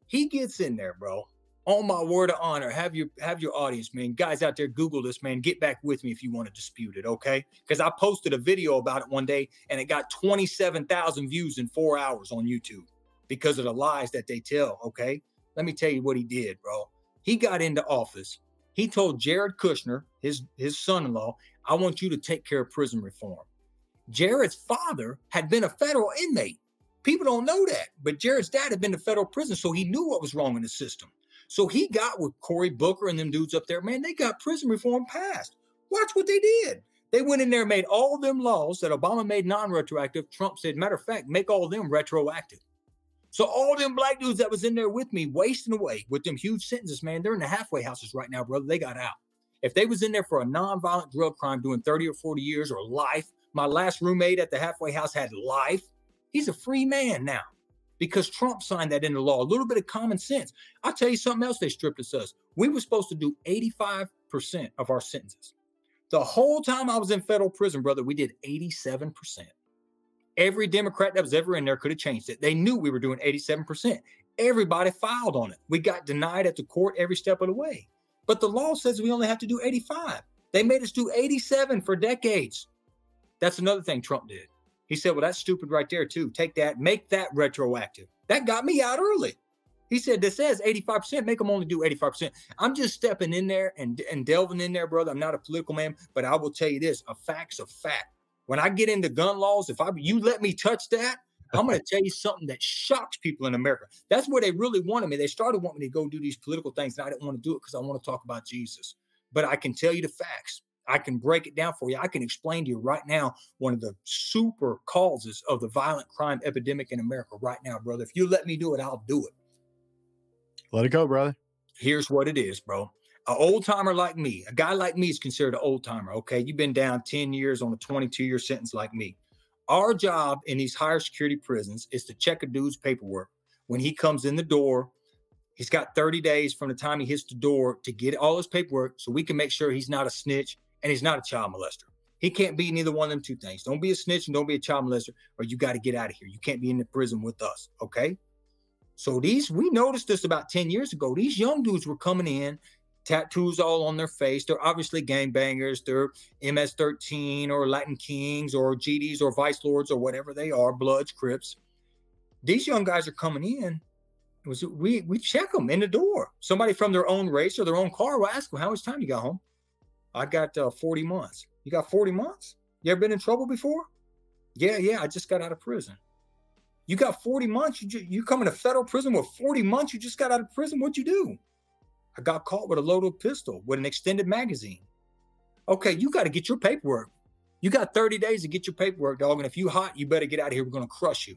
He gets in there, bro. On my word of honor, have your have your audience, man. Guys out there, Google this, man. Get back with me if you want to dispute it, okay? Because I posted a video about it one day, and it got twenty-seven thousand views in four hours on YouTube because of the lies that they tell, okay? Let me tell you what he did, bro. He got into office. He told Jared Kushner, his, his son-in-law, I want you to take care of prison reform. Jared's father had been a federal inmate. People don't know that, but Jared's dad had been to federal prison, so he knew what was wrong in the system. So he got with Cory Booker and them dudes up there. Man, they got prison reform passed. Watch what they did. They went in there and made all them laws that Obama made non-retroactive. Trump said, matter of fact, make all them retroactive. So all them black dudes that was in there with me wasting away with them huge sentences, man, they're in the halfway houses right now, brother. They got out. If they was in there for a nonviolent drug crime doing thirty or forty years or life, my last roommate at the halfway house had life. He's a free man now. because Trump signed that into law. A little bit of common sense. I'll tell you something else they stripped us of. We were supposed to do eighty-five percent of our sentences. The whole time I was in federal prison, brother, we did eighty-seven percent. Every Democrat that was ever in there could have changed it. They knew we were doing eighty-seven percent. Everybody filed on it. We got denied at the court every step of the way. But the law says we only have to do eighty-five. They made us do eighty-seven for decades. That's another thing Trump did. He said, well, that's stupid right there, too. Take that. Make that retroactive. That got me out early. He said, this says eighty-five percent. Make them only do eighty-five percent. I'm just stepping in there and, and delving in there, brother. I'm not a political man, but I will tell you this. A fact's a fact. When I get into gun laws, if I you let me touch that, I'm going to tell you something that shocks people in America. That's where they really wanted me. They started wanting me to go do these political things, and I didn't want to do it because I want to talk about Jesus. But I can tell you the facts. I can break it down for you. I can explain to you right now one of the super causes of the violent crime epidemic in America right now, brother. If you let me do it, I'll do it. Let it go, brother. Here's what it is, bro. An old-timer like me, a guy like me is considered an old-timer, okay? You've been down ten years on a twenty-two-year sentence like me. Our job in these higher security prisons is to check a dude's paperwork. When he comes in the door, he's got thirty days from the time he hits the door to get all his paperwork so we can make sure he's not a snitch and he's not a child molester. He can't be neither one of them two things. Don't be a snitch and don't be a child molester, or you got to get out of here. You can't be in the prison with us, okay? So these, we noticed this about ten years ago. These young dudes were coming in, tattoos all on their face. They're obviously gangbangers. They're M S thirteen or Latin Kings or G Ds or Vice Lords or whatever they are, Bloods, Crips. These young guys are coming in. It was, we we check them in the door. Somebody from their own race or their own car will ask them, how much time you got home? I got uh, forty months. You got forty months? You ever been in trouble before? Yeah, yeah, I just got out of prison. You got forty months? You, ju- you come into federal prison with forty months? You just got out of prison? What'd you do? I got caught with a loaded pistol with an extended magazine. Okay, you got to get your paperwork. You got thirty days to get your paperwork, dog. And if you hot, you better get out of here. We're going to crush you.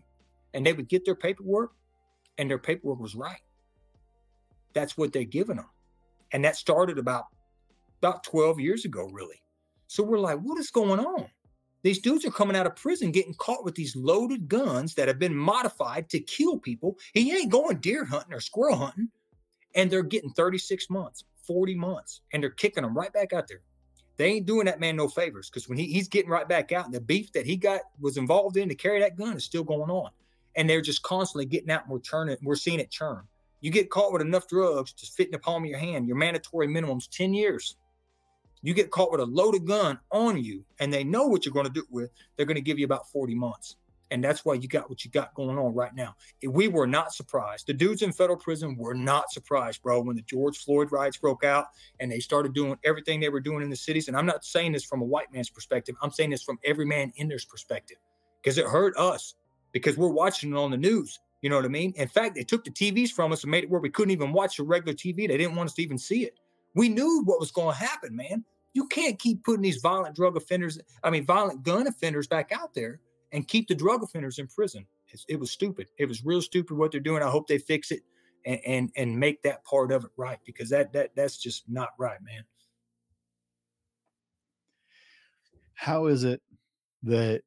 And they would get their paperwork, and their paperwork was right. That's what they're giving them. And that started about, about twelve years ago, really. So we're like, what is going on? These dudes are coming out of prison, getting caught with these loaded guns that have been modified to kill people. He ain't going deer hunting or squirrel hunting. And they're getting thirty-six months, forty months, and they're kicking them right back out there. They ain't doing that man no favors, because when he, he's getting right back out, and the beef that he got was involved in to carry that gun is still going on. And they're just constantly getting out, and we're churning, we're seeing it churn. You get caught with enough drugs to fit in the palm of your hand. Your mandatory minimum's ten years. You get caught with a loaded gun on you, and they know what you're going to do with. They're going to give you about forty months. And that's why you got what you got going on right now. We were not surprised. The dudes in federal prison were not surprised, bro, when the George Floyd riots broke out and they started doing everything they were doing in the cities. And I'm not saying this from a white man's perspective. I'm saying this from every man in their's perspective, because it hurt us, because we're watching it on the news. You know what I mean? In fact, they took the T Vs from us and made it where we couldn't even watch the regular T V. They didn't want us to even see it. We knew what was going to happen, man. You can't keep putting these violent drug offenders, I mean, violent gun offenders back out there and keep the drug offenders in prison. It's, it was stupid. It was real stupid what they're doing. I hope they fix it and and, and make that part of it right, because that that that's just not right, man. How is it that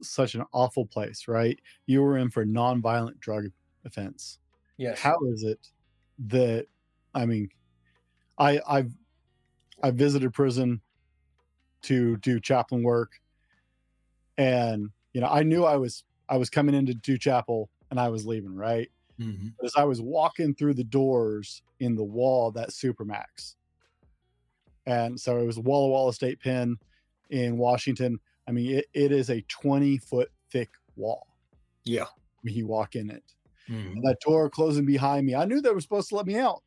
such an awful place, right? You were in for nonviolent drug offense. Yes. How is it that, I mean, I I've I visited prison to do chaplain work, and you know, I knew I was I was coming into do chapel and I was leaving, right? Mm-hmm. But as I was walking through the doors in the wall, that Supermax. And so it was Walla Walla State Pen in Washington. I mean, it, it is a twenty foot thick wall. Yeah. When you walk in it. Mm-hmm. And that door closing behind me, I knew they were supposed to let me out.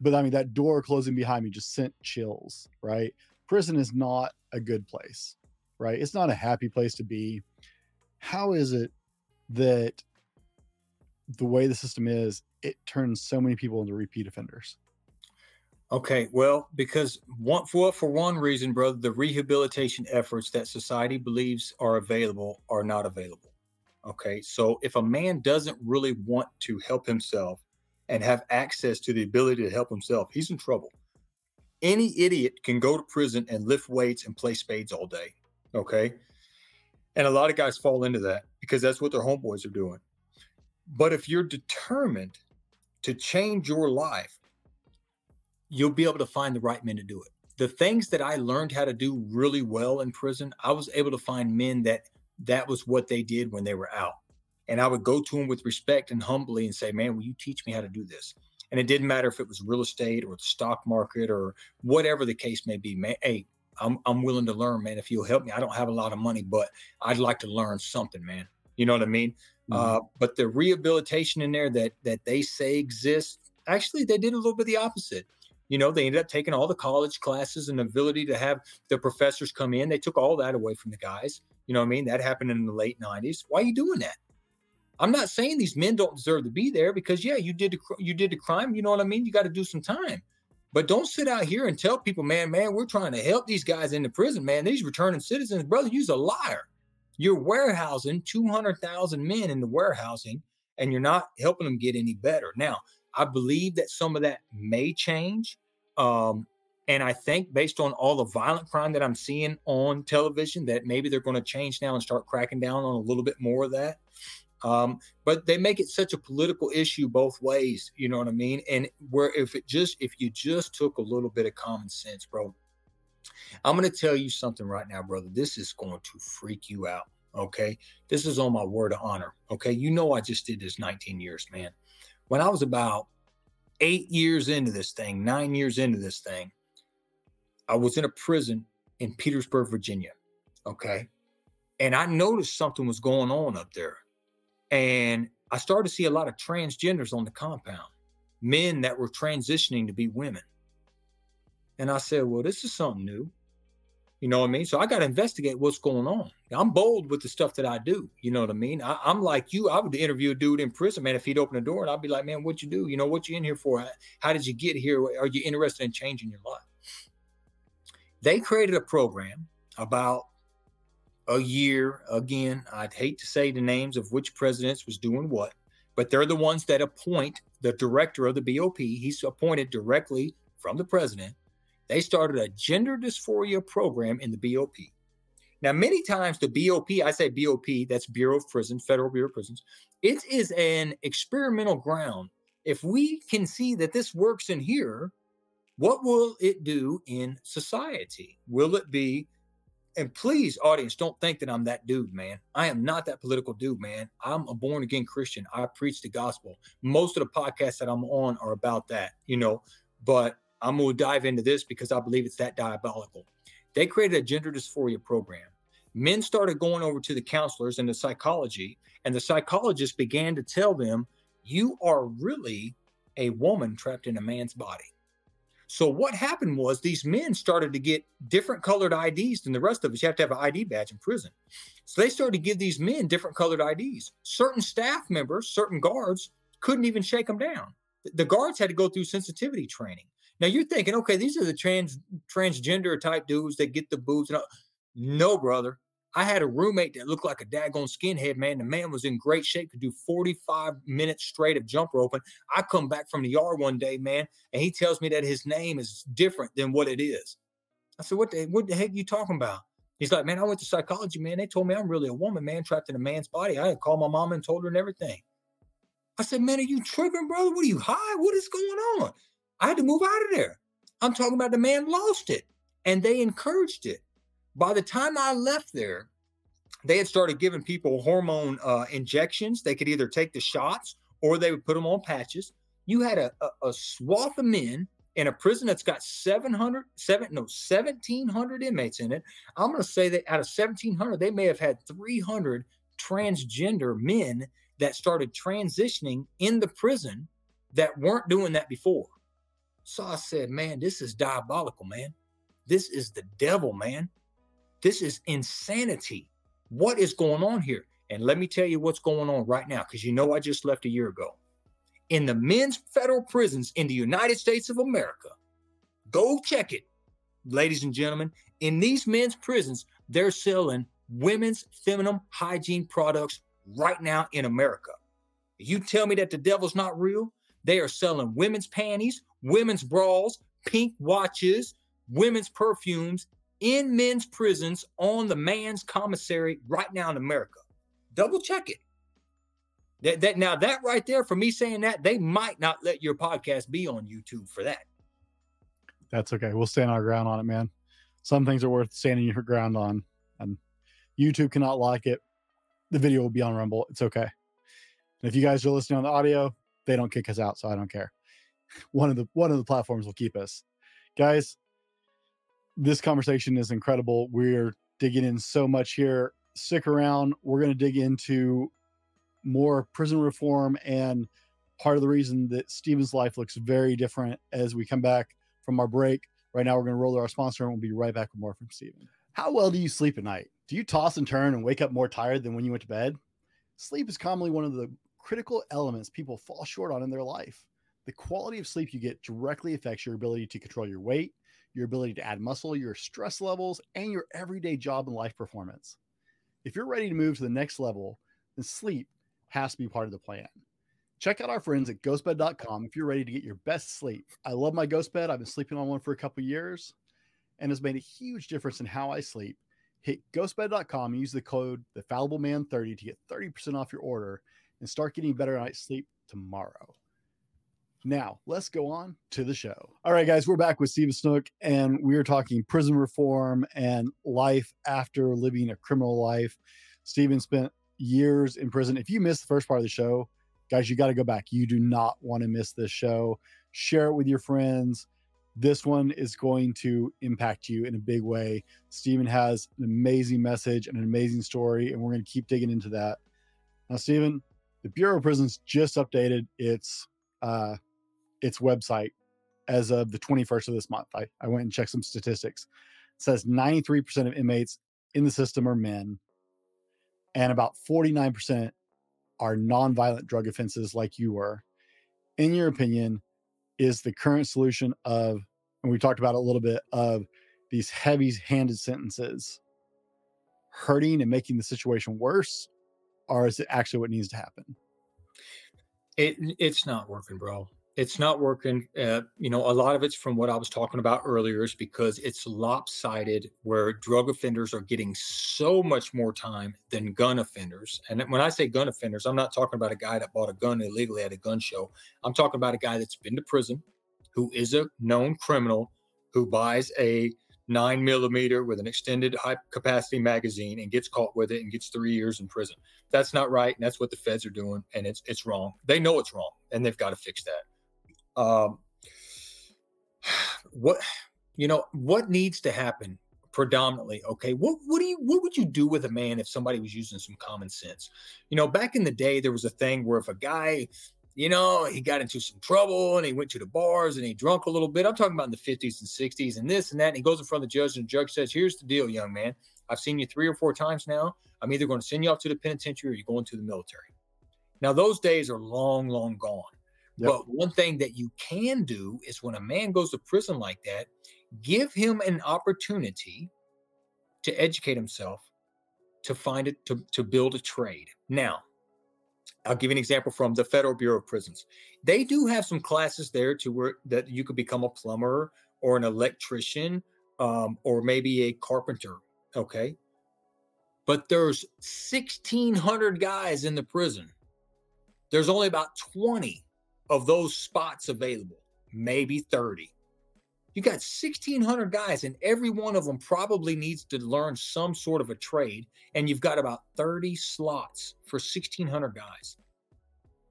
But I mean, that door closing behind me just sent chills, right? Prison is not a good place. Right? It's not a happy place to be. How is it that the way the system is, it turns so many people into repeat offenders? Okay, well, because one, for, for one reason, brother, the rehabilitation efforts that society believes are available are not available. Okay, so if a man doesn't really want to help himself and have access to the ability to help himself, he's in trouble. Any idiot can go to prison and lift weights and play spades all day. Okay. And a lot of guys fall into that because that's what their homeboys are doing. But if you're determined to change your life, you'll be able to find the right men to do it. The things that I learned how to do really well in prison, I was able to find men that that was what they did when they were out. And I would go to them with respect and humbly and say, man, will you teach me how to do this? And it didn't matter if it was real estate or the stock market or whatever the case may be, man. Hey, I'm I'm willing to learn, man. If you'll help me, I don't have a lot of money, but I'd like to learn something, man. You know what I mean? Mm-hmm. Uh, but the rehabilitation in there that that they say exists, actually, they did a little bit the opposite. You know, they ended up taking all the college classes and the ability to have the professors come in. They took all that away from the guys. You know what I mean? That happened in the late nineties. Why are you doing that? I'm not saying these men don't deserve to be there because, yeah, you did the, you did the crime. You know what I mean? You got to do some time. But don't sit out here and tell people, man, man, we're trying to help these guys into prison, man. These returning citizens, brother, you's a liar. You're warehousing two hundred thousand men in the warehousing, and you're not helping them get any better. Now, I believe that some of that may change. Um, and I think based on all the violent crime that I'm seeing on television, that maybe they're going to change now and start cracking down on a little bit more of that. Um, but they make it such a political issue both ways, you know what I mean? And where if it just, if you just took a little bit of common sense, bro, I'm going to tell you something right now, brother. This is going to freak you out. Okay. This is on my word of honor. Okay. You know, I just did this nineteen years, man. When I was about eight years into this thing, nine years into this thing, I was in a prison in Petersburg, Virginia. Okay. And I noticed something was going on up there. And I started to see a lot of transgenders on the compound, men that were transitioning to be women. And I said, well, this is something new. You know what I mean? So I got to investigate what's going on. I'm bold with the stuff that I do. You know what I mean? I, I'm like you. I would interview a dude in prison, man, if he'd open the door and I'd be like, man, what you do? You know, what you in here for? How did you get here? Are you interested in changing your life? They created a program about a year. Again, I'd hate to say the names of which presidents was doing what, but they're the ones that appoint the director of the B O P. He's appointed directly from the president. They started a gender dysphoria program in the B O P. Now, many times the B O P, I say B O P, that's Bureau of Prisons, Federal Bureau of Prisons. It is an experimental ground. If we can see that this works in here, what will it do in society? Will it be, and please, audience, don't think that I'm that dude, man. I am not that political dude, man. I'm a born-again Christian. I preach the gospel. Most of the podcasts that I'm on are about that, you know, but I'm going to dive into this because I believe it's that diabolical. They created a gender dysphoria program. Men started going over to the counselors and the psychology, and the psychologists began to tell them, you are really a woman trapped in a man's body. So what happened was these men started to get different colored I Ds than the rest of us. You have to have an I D badge in prison. So they started to give these men different colored I Ds. Certain staff members, certain guards couldn't even shake them down. The guards had to go through sensitivity training. Now you're thinking, okay, these are the trans transgender type dudes that get the boobs. And all. No, brother. I had a roommate that looked like a daggone skinhead, man. The man was in great shape, could do forty-five minutes straight of jump roping. I come back from the yard one day, man, and he tells me that his name is different than what it is. I said, what the, what the heck are you talking about? He's like, man, I went to psychology, man. They told me I'm really a woman, man, trapped in a man's body. I had called my mom and told her and everything. I said, man, are you tripping, brother? What are you high? What is going on? I had to move out of there. I'm talking about the man lost it, and they encouraged it. By the time I left there, they had started giving people hormone uh, injections. They could either take the shots or they would put them on patches. You had a, a, a swath of men in a prison that's got seven hundred, seven, no, seventeen hundred inmates in it. I'm going to say that out of seventeen hundred, they may have had three hundred transgender men that started transitioning in the prison that weren't doing that before. So I said, man, this is diabolical, man. This is the devil, man. This is insanity. What is going on here? And let me tell you what's going on right now, because you know I just left a year ago. In the men's federal prisons in the United States of America, go check it, ladies and gentlemen. In these men's prisons, they're selling women's feminine hygiene products right now in America. You tell me that the devil's not real? They are selling women's panties, women's bras, pink watches, women's perfumes in men's prisons on the man's commissary right now in America. Double check it. That, that now that right there, for me saying that, they might not let your podcast be on YouTube for that. That's okay. We'll stand our ground on it, man. Some things are worth standing your ground on. Um, YouTube cannot like it. The video will be on Rumble. It's okay. And if you guys are listening on the audio, they don't kick us out, so I don't care. One of the one of the platforms will keep us. Guys, this conversation is incredible. We're digging in so much here. Stick around. We're going to dig into more prison reform and part of the reason that Steven's life looks very different as we come back from our break. Right now, we're going to roll to our sponsor, and we'll be right back with more from Steven. How well do you sleep at night? Do you toss and turn and wake up more tired than when you went to bed? Sleep is commonly one of the critical elements people fall short on in their life. The quality of sleep you get directly affects your ability to control your weight, your ability to add muscle, your stress levels, and your everyday job and life performance. If you're ready to move to the next level, then sleep has to be part of the plan. Check out our friends at ghost bed dot com if you're ready to get your best sleep. I love my ghost bed. I've been sleeping on one for a couple years and has made a huge difference in how I sleep. Hit ghost bed dot com and use the code the fallible man thirty to get thirty percent off your order and start getting better night's sleep tomorrow. Now, let's go on to the show. All right, guys, we're back with Steven Snook, and we're talking prison reform and life after living a criminal life. Steven spent years in prison. If you missed the first part of the show, guys, you got to go back. You do not want to miss this show. Share it with your friends. This one is going to impact you in a big way. Steven has an amazing message and an amazing story, and we're going to keep digging into that. Now, Steven, the Bureau of Prisons just updated its uh, its website as of the twenty-first of this month. I, I went and checked some statistics. It says ninety-three percent of inmates in the system are men, and about forty-nine percent are nonviolent drug offenses like you were. In your opinion, is the current solution of, and we talked about it a little bit, of these heavy-handed sentences hurting and making the situation worse, or is it actually what needs to happen? It it's not working, bro. It's not working. Uh, you know, a lot of it's from what I was talking about earlier is because it's lopsided where drug offenders are getting so much more time than gun offenders. And when I say gun offenders, I'm not talking about a guy that bought a gun illegally at a gun show. I'm talking about a guy that's been to prison, who is a known criminal, who buys a nine millimeter with an extended high capacity magazine and gets caught with it and gets three years in prison. That's not right. And that's what the feds are doing. And it's, it's wrong. They know it's wrong, and they've got to fix that. Um, what, you know, what needs to happen predominantly? Okay. What, what do you, what would you do with a man if somebody was using some common sense? You know, back in the day, there was a thing where if a guy, you know, he got into some trouble and he went to the bars and he drunk a little bit. I'm talking about in the fifties and sixties and this and that. And he goes in front of the judge, and the judge says, here's the deal, young man. I've seen you three or four times now. I'm either going to send you off to the penitentiary or you're going to the military. Now, those days are long, long gone. Yep. But one thing that you can do is when a man goes to prison like that, give him an opportunity to educate himself, to find it, to, to build a trade. Now, I'll give you an example from the Federal Bureau of Prisons. They do have some classes there to where that you could become a plumber or an electrician, um, or maybe a carpenter. Okay. But there's sixteen hundred guys in the prison. There's only about twenty of those spots available, maybe thirty. You got sixteen hundred guys, and every one of them probably needs to learn some sort of a trade. And you've got about thirty slots for sixteen hundred guys.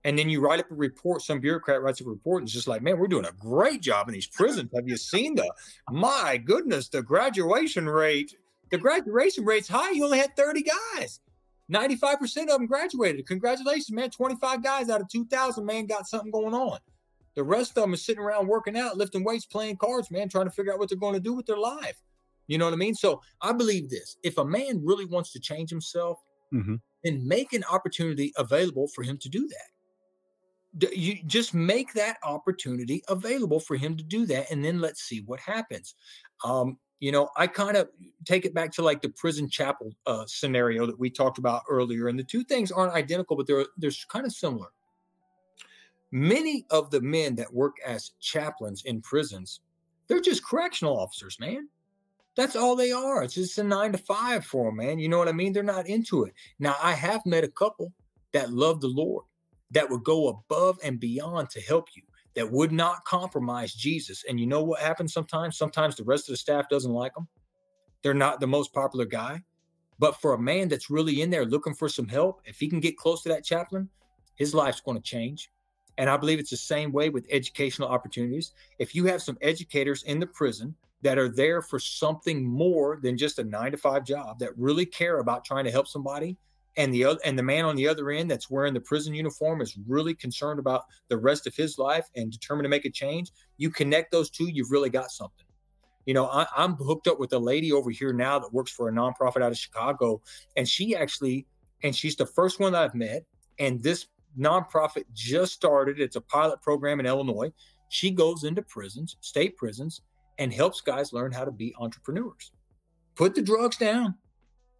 And then you write up a report. Some bureaucrat writes a report and it's just like, man, we're doing a great job in these prisons. Have you seen the, my goodness, the graduation rate? The graduation rate's high. You only had thirty guys. ninety-five percent of them graduated. Congratulations, man. twenty-five guys out of two thousand, man, got something going on. The rest of them are sitting around working out, lifting weights, playing cards, man, trying to figure out what they're going to do with their life. You know what I mean? So I believe this. If a man really wants to change himself, mm-hmm. then make an opportunity available for him to do that. You just make that opportunity available for him to do that, and then let's see what happens. Um, you know, I kind of take it back to like the prison chapel uh, scenario that we talked about earlier. And the two things aren't identical, but they're they're kind of similar. Many of the men that work as chaplains in prisons, they're just correctional officers, man. That's all they are. It's just a nine to five for them, man. You know what I mean? They're not into it. Now, I have met a couple that love the Lord that would go above and beyond to help you, that would not compromise Jesus. And you know what happens sometimes? Sometimes the rest of the staff doesn't like them. They're not the most popular guy. But for a man that's really in there looking for some help, if he can get close to that chaplain, his life's going to change. And I believe it's the same way with educational opportunities. If you have some educators in the prison that are there for something more than just a nine to five job, that really care about trying to help somebody, and the other, and the man on the other end that's wearing the prison uniform is really concerned about the rest of his life and determined to make a change, you connect those two, you've really got something. You know, I, I'm hooked up with a lady over here now that works for a nonprofit out of Chicago, and she actually, and she's the first one that I've met, and this nonprofit just started. It's a pilot program in Illinois. She goes into prisons, state prisons, and helps guys learn how to be entrepreneurs. Put the drugs down.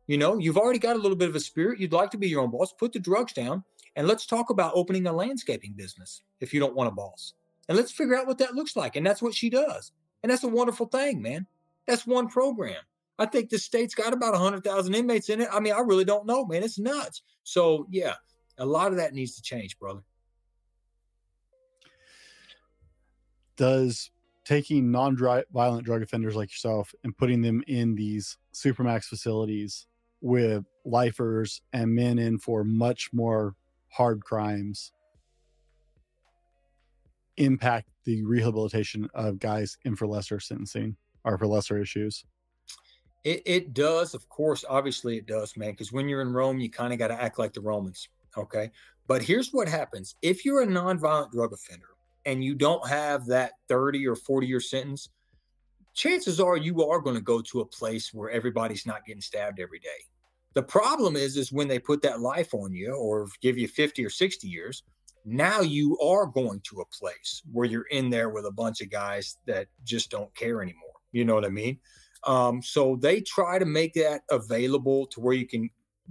You know, you've already got a little bit of a spirit. You'd like to be your own boss. Put the drugs down, and let's talk about opening a landscaping business if you don't want a boss. And let's figure out what that looks like. And that's what she does. And that's a wonderful thing, man. That's one program. I think the state's got about one hundred thousand inmates in it. I mean, I really don't know, man. It's nuts. So, yeah, a lot of that needs to change, brother. Does taking non-violent drug offenders like yourself and putting them in these Supermax facilities with lifers and men in for much more hard crimes impact the rehabilitation of guys in for lesser sentencing or for lesser issues? It, it does. Of course, obviously it does, man, because when you're in Rome, you kind of got to act like the Romans. Okay. But here's what happens. If you're a nonviolent drug offender and you don't have that thirty or forty year sentence, chances are you are going to go to a place where everybody's not getting stabbed every day. The problem is, is when they put that life on you or give you fifty or sixty years, now you are going to a place where you're in there with a bunch of guys that just don't care anymore. You know what I mean? Um, so they try to make that available to where you can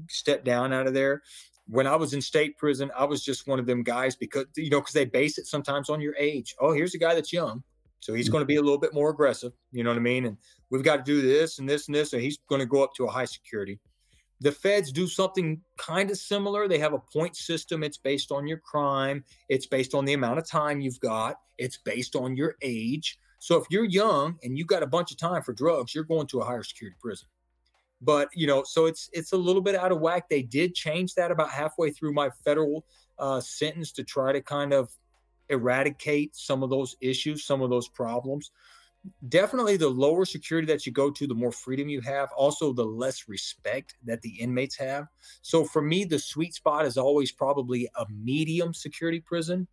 step down out of there. When I was in state prison, I was just one of them guys because, you know, because they base it sometimes on your age. Oh, here's a guy that's young, so he's going to be a little bit more aggressive. You know what I mean? And we've got to do this and this and this, and he's going to go up to a high security. The feds do something kind of similar. They have a point system. It's based on your crime. It's based on the amount of time you've got. It's based on your age. So if you're young and you got a bunch of time for drugs, you're going to a higher security prison. But, you know, so it's it's a little bit out of whack. They did change that about halfway through my federal uh, sentence to try to kind of eradicate some of those issues, some of those problems. Definitely the lower security that you go to, the more freedom you have, also the less respect that the inmates have. So for me, the sweet spot is always probably a medium security prison.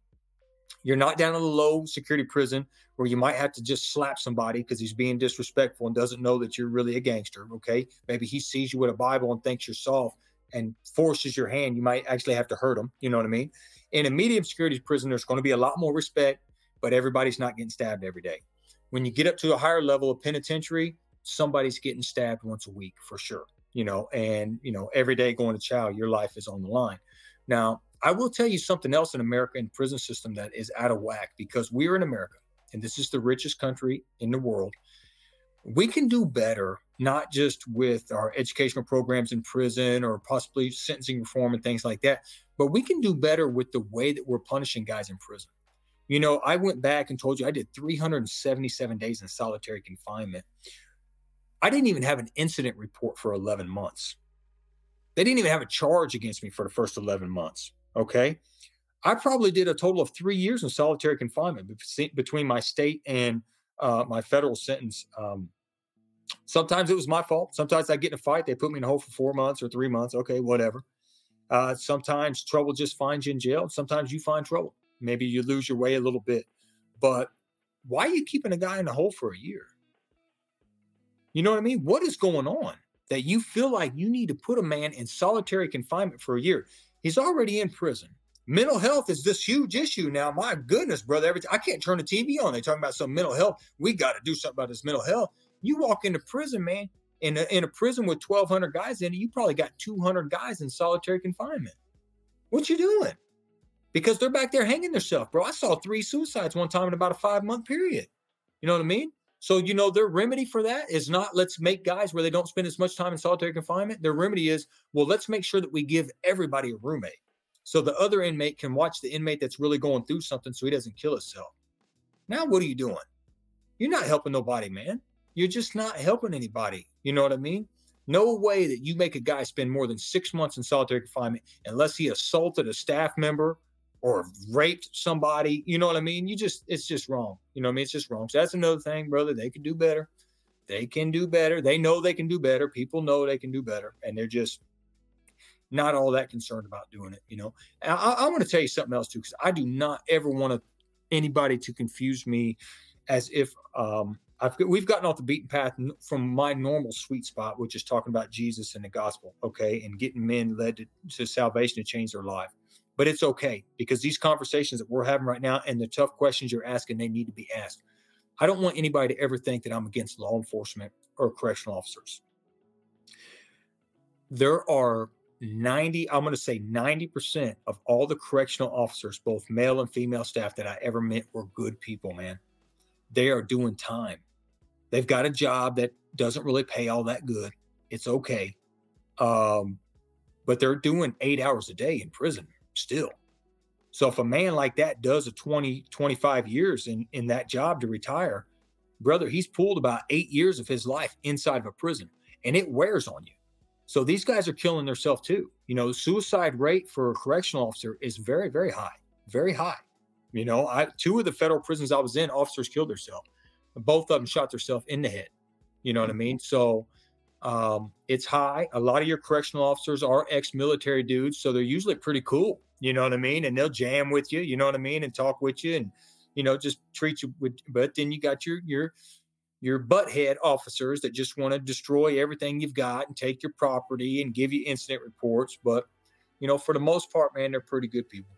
You're not down in a low security prison where you might have to just slap somebody because he's being disrespectful and doesn't know that you're really a gangster. Okay. Maybe he sees you with a Bible and thinks you're soft and forces your hand. You might actually have to hurt him. You know what I mean? In a medium security prison, there's going to be a lot more respect, but everybody's not getting stabbed every day. When you get up to a higher level of penitentiary, somebody's getting stabbed once a week for sure, you know, and, you know, every day going to chow, your life is on the line. Now, I will tell you something else in America in prison system that is out of whack, because we're in America, and this is the richest country in the world. We can do better, not just with our educational programs in prison or possibly sentencing reform and things like that, but we can do better with the way that we're punishing guys in prison. You know, I went back and told you I did three hundred seventy-seven days in solitary confinement. I didn't even have an incident report for eleven months. They didn't even have a charge against me for the first eleven months. Okay. I probably did a total of three years in solitary confinement between my state and uh, my federal sentence. Um, sometimes it was my fault. Sometimes I get in a fight. They put me in a hole for four months or three months. Okay, whatever. Uh, sometimes trouble just finds you in jail. Sometimes you find trouble. Maybe you lose your way a little bit. But why are you keeping a guy in the hole for a year? You know what I mean? What is going on that you feel like you need to put a man in solitary confinement for a year? He's already in prison. Mental health is this huge issue now. My goodness, brother. Every t- I can't turn the T V on. They're talking about some mental health. We got to do something about this mental health. You walk into prison, man, in a, in a prison with twelve hundred guys in it, you probably got two hundred guys in solitary confinement. What you doing? Because they're back there hanging themselves, bro. I saw three suicides one time in about a five-month period. You know what I mean? So, you know, their remedy for that is not let's make guys where they don't spend as much time in solitary confinement. Their remedy is, well, let's make sure that we give everybody a roommate. so the other inmate can watch the inmate that's really going through something so he doesn't kill himself. Now, what are you doing? You're not helping nobody, man. You're just not helping anybody. You know what I mean? No way that you make a guy spend more than six months in solitary confinement unless he assaulted a staff member or raped somebody. You know what I mean? You just, it's just wrong. You know what I mean? It's just wrong. So that's another thing, brother. They can do better. They can do better. They know they can do better. People know they can do better. And they're just not all that concerned about doing it. You know, and I, I want to tell you something else too, because I do not ever want to, anybody to confuse me as if, um, I've, we've gotten off the beaten path from my normal sweet spot, which is talking about Jesus and the gospel, okay, and getting men led to, to salvation to change their life. But it's okay, because these conversations that we're having right now and the tough questions you're asking, they need to be asked. I don't want anybody to ever think that I'm against law enforcement or correctional officers. There are ninety, I'm going to say ninety percent of all the correctional officers, both male and female staff that I ever met were good people, man. They are doing time. They've got a job that doesn't really pay all that good. It's okay. Um, but they're doing eight hours a day in prison still. So if a man like that does a twenty, twenty-five years in, in that job to retire, brother, he's pulled about eight years of his life inside of a prison, and it wears on you. So these guys are killing themselves too. You know, suicide rate for a correctional officer is very, very high, very high. You know, I, two of the federal prisons I was in, officers killed themselves. Both of them shot themselves in the head. You know what I mean? So um, it's high. A lot of your correctional officers are ex-military dudes, so they're usually pretty cool. You know what I mean? And they'll jam with you, you know what I mean? And talk with you and, you know, just treat you with, but then you got your, your, your butthead officers that just want to destroy everything you've got and take your property and give you incident reports. But, you know, for the most part, man, they're pretty good people.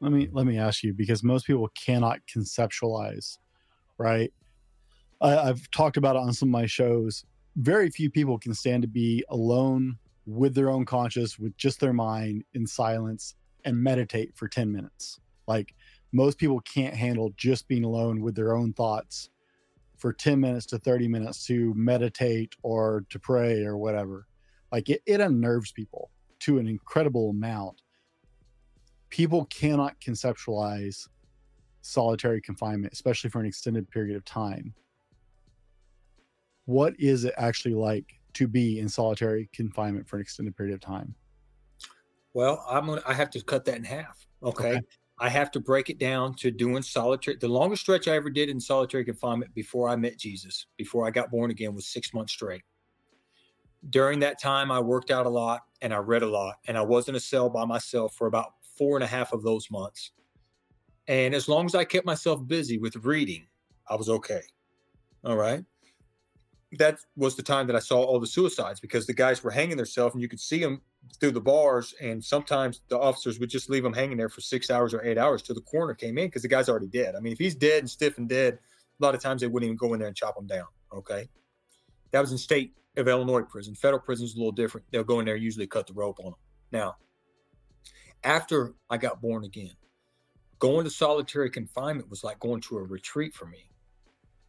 Let me let me ask you, because most people cannot conceptualize, right? I, I've talked about it on some of my shows. Very few people can stand to be alone with their own conscience, with just their mind in silence and meditate for ten minutes. Like most people can't handle just being alone with their own thoughts for ten minutes to thirty minutes to meditate or to pray or whatever. Like it, it unnerves people to an incredible amount. People cannot conceptualize solitary confinement, especially for an extended period of time. What is it actually like to be in solitary confinement for an extended period of time? Well, I'm gonna, I have to cut that in half. Okay? okay. I have to break it down to doing solitary. The longest stretch I ever did in solitary confinement before I met Jesus, before I got born again, was six months straight. During that time, I worked out a lot and I read a lot, and I was in a cell by myself for about four and a half of those months. And as long as I kept myself busy with reading, I was okay. All right. That was the time that I saw all the suicides, because the guys were hanging themselves and you could see them through the bars. And sometimes the officers would just leave them hanging there for six hours or eight hours till the coroner came in, because the guy's already dead. I mean, if he's dead and stiff and dead, a lot of times they wouldn't even go in there and chop him down. Okay. That was in state of Illinois prison. Federal prison is a little different. They'll go in there, usually cut the rope on them. Now, after I got born again, going to solitary confinement was like going to a retreat for me.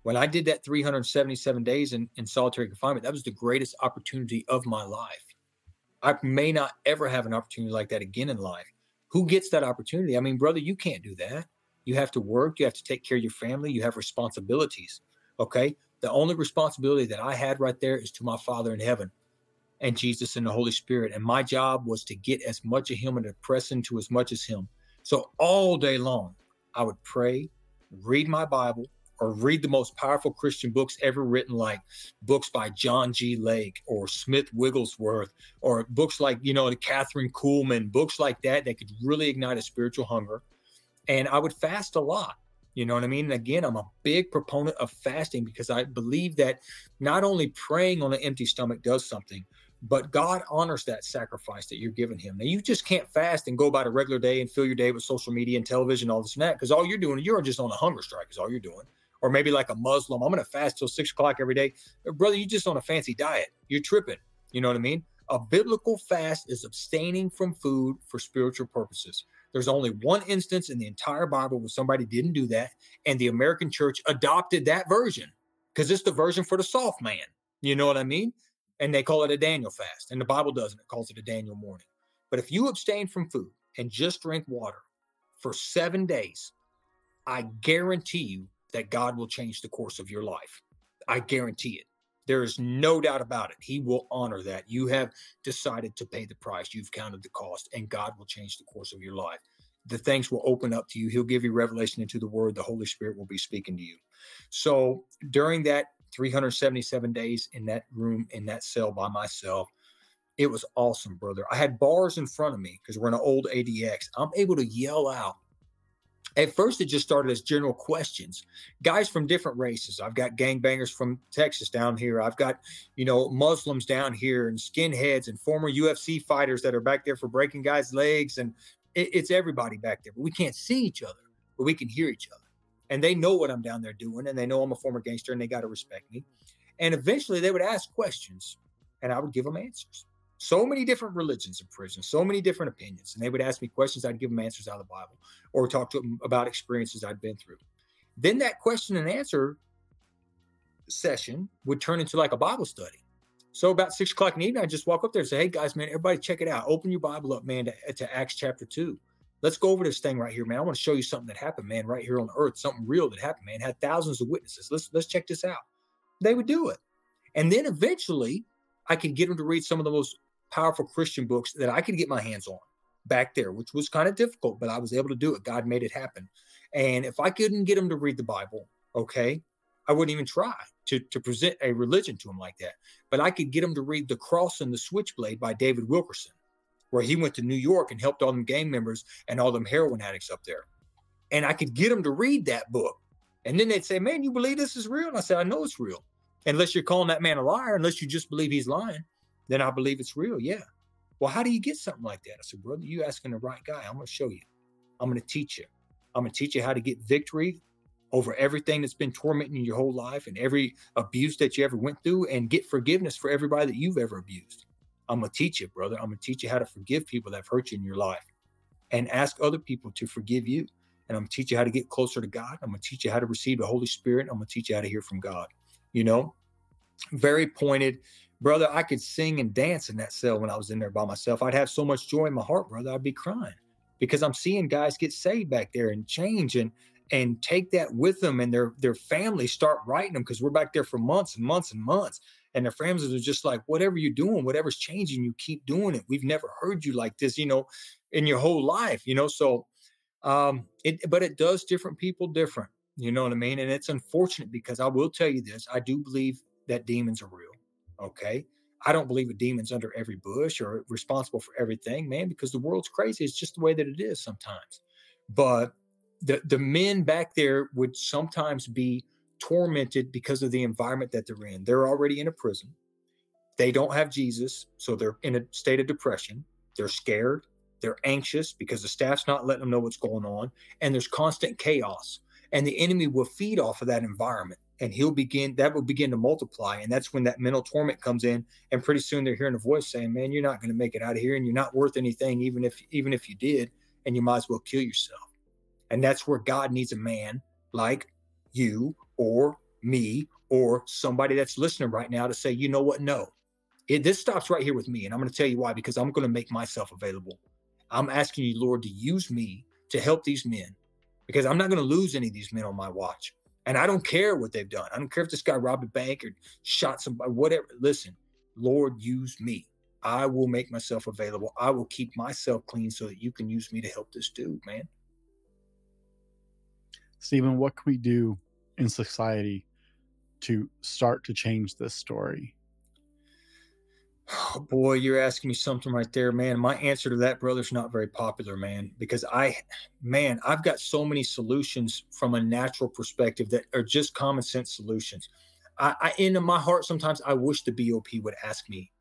When I did that three hundred seventy-seven days in, in solitary confinement, that was the greatest opportunity of my life. I may not ever have an opportunity like that again in life. Who gets that opportunity? I mean, brother, you can't do that. You have to work. You have to take care of your family. You have responsibilities. Okay. The only responsibility that I had right there is to my Father in heaven and Jesus and the Holy Spirit. And my job was to get as much of him and to press into as much as him. So all day long, I would pray, read my Bible, or read the most powerful Christian books ever written, like books by John G. Lake or Smith Wigglesworth, or books like, you know, Catherine Kuhlman, books like that, that could really ignite a spiritual hunger. And I would fast a lot. You know what I mean? And again, I'm a big proponent of fasting, because I believe that not only praying on an empty stomach does something, but God honors that sacrifice that you're giving him. Now, you just can't fast and go about a regular day and fill your day with social media and television, all this and that, because all you're doing, you're just on a hunger strike is all you're doing. Or maybe like a Muslim, I'm going to fast till six o'clock every day. Brother, you're just on a fancy diet. You're tripping. You know what I mean? A biblical fast is abstaining from food for spiritual purposes. There's only one instance in the entire Bible where somebody didn't do that, and the American church adopted that version, because it's the version for the soft man. You know what I mean? And they call it a Daniel fast, and the Bible doesn't. It calls it a Daniel morning. But if you abstain from food and just drink water for seven days, I guarantee you that God will change the course of your life. I guarantee it. There is no doubt about it. He will honor that. You have decided to pay the price. You've counted the cost, and God will change the course of your life. The things will open up to you. He'll give you revelation into the word. The Holy Spirit will be speaking to you. So during that three hundred seventy-seven days in that room, in that cell by myself, it was awesome, brother. I had bars in front of me because we're in an old A D X. I'm able to yell out. At first, it just started as general questions. Guys from different races. I've got gangbangers from Texas down here. I've got, you know, Muslims down here and skinheads and former U F C fighters that are back there for breaking guys' legs. And it, it's everybody back there. But we can't see each other, but we can hear each other. And they know what I'm down there doing. And they know I'm a former gangster and they got to respect me. And eventually they would ask questions and I would give them answers. So many different religions in prison, so many different opinions. And they would ask me questions. I'd give them answers out of the Bible or talk to them about experiences I'd been through. Then that question and answer session would turn into like a Bible study. So about six o'clock in the evening, I just walk up there and say, hey, guys, man, everybody check it out. Open your Bible up, man, to, to Acts chapter two. Let's go over this thing right here, man. I want to show you something that happened, man, right here on earth, something real that happened, man. Had thousands of witnesses. Let's let's check this out. They would do it. And then eventually I could get them to read some of the most powerful Christian books that I could get my hands on back there, which was kind of difficult, but I was able to do it. God made it happen. And if I couldn't get them to read the Bible, okay, I wouldn't even try to, to present a religion to them like that. But I could get them to read The Cross and the Switchblade by David Wilkerson, where he went to New York and helped all them gang members and all them heroin addicts up there. And I could get them to read that book. And then they'd say, man, you believe this is real? And I said, I know it's real. Unless you're calling that man a liar, unless you just believe he's lying, then I believe it's real. Yeah. Well, how do you get something like that? I said, brother, you asking the right guy. I'm going to show you. I'm going to teach you. I'm going to teach you how to get victory over everything that's been tormenting you your whole life and every abuse that you ever went through, and get forgiveness for everybody that you've ever abused. I'm going to teach you, brother. I'm going to teach you how to forgive people that have hurt you in your life and ask other people to forgive you. And I'm going to teach you how to get closer to God. I'm going to teach you how to receive the Holy Spirit. I'm going to teach you how to hear from God. You know, very pointed, brother. I could sing and dance in that cell when I was in there by myself. I'd have so much joy in my heart, brother. I'd be crying because I'm seeing guys get saved back there and change and and take that with them, and their their families start writing them, because we're back there for months and months and months. And their families are just like, whatever you're doing, whatever's changing, you keep doing it. We've never heard you like this, you know, in your whole life, you know. So, um, it but it does different people different. You know what I mean? And it's unfortunate, because I will tell you this. I do believe that demons are real. Okay. I don't believe a demon's under every bush or responsible for everything, man, because the world's crazy. It's just the way that it is sometimes. But the, the men back there would sometimes be tormented because of the environment that they're in. They're already in a prison. They don't have Jesus. So they're in a state of depression. They're scared. They're anxious because the staff's not letting them know what's going on. And there's constant chaos. And the enemy will feed off of that environment, and he'll begin, that will begin to multiply. And that's when that mental torment comes in. And pretty soon they're hearing a voice saying, man, you're not going to make it out of here, and you're not worth anything, even if, even if you did, and you might as well kill yourself. And that's where God needs a man like you or me or somebody that's listening right now to say, you know what? No, it, this stops right here with me. And I'm going to tell you why, because I'm going to make myself available. I'm asking you, Lord, to use me to help these men, because I'm not going to lose any of these men on my watch. And I don't care what they've done. I don't care if this guy robbed a bank or shot somebody, whatever. Listen, Lord, use me. I will make myself available. I will keep myself clean so that you can use me to help this dude, man. Steven, what can we do in society to start to change this story? Oh, boy, you're asking me something right there, man. My answer to that, brother, is not very popular, man, because I, man, I've got so many solutions from a natural perspective that are just common sense solutions. I, I in my heart, sometimes I wish the B O P would ask me,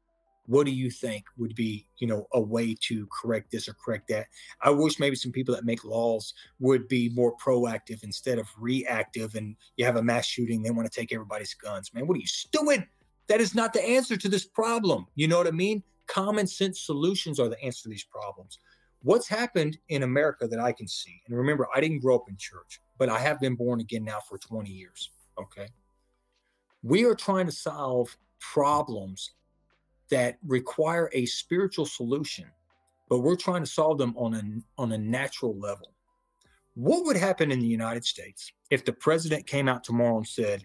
what do you think would be, you know, a way to correct this or correct that? I wish maybe some people that make laws would be more proactive instead of reactive. And you have a mass shooting, they want to take everybody's guns, man. What are you stupid? That is not the answer to this problem. You know what I mean? Common sense solutions are the answer to these problems. What's happened in America that I can see, and remember, I didn't grow up in church, but I have been born again now for twenty years, okay? We are trying to solve problems that require a spiritual solution but we're trying to solve them on a, on a natural level. What would happen in the United States if the president came out tomorrow and said,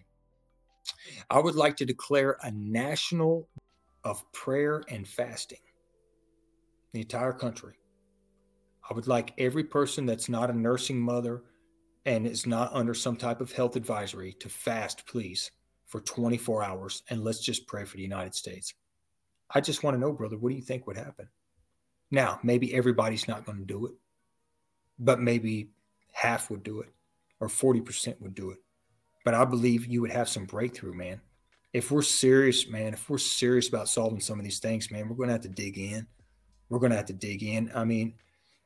I would like to declare a national of prayer and fasting, the entire country. I would like every person that's not a nursing mother and is not under some type of health advisory to fast, please, for twenty-four hours. And let's just pray for the United States. I just want to know, brother, what do you think would happen? Now, maybe everybody's not going to do it, but maybe half would do it or forty percent would do it. But I believe you would have some breakthrough, man. If we're serious, man, if we're serious about solving some of these things, man, we're going to have to dig in. We're going to have to dig in. I mean,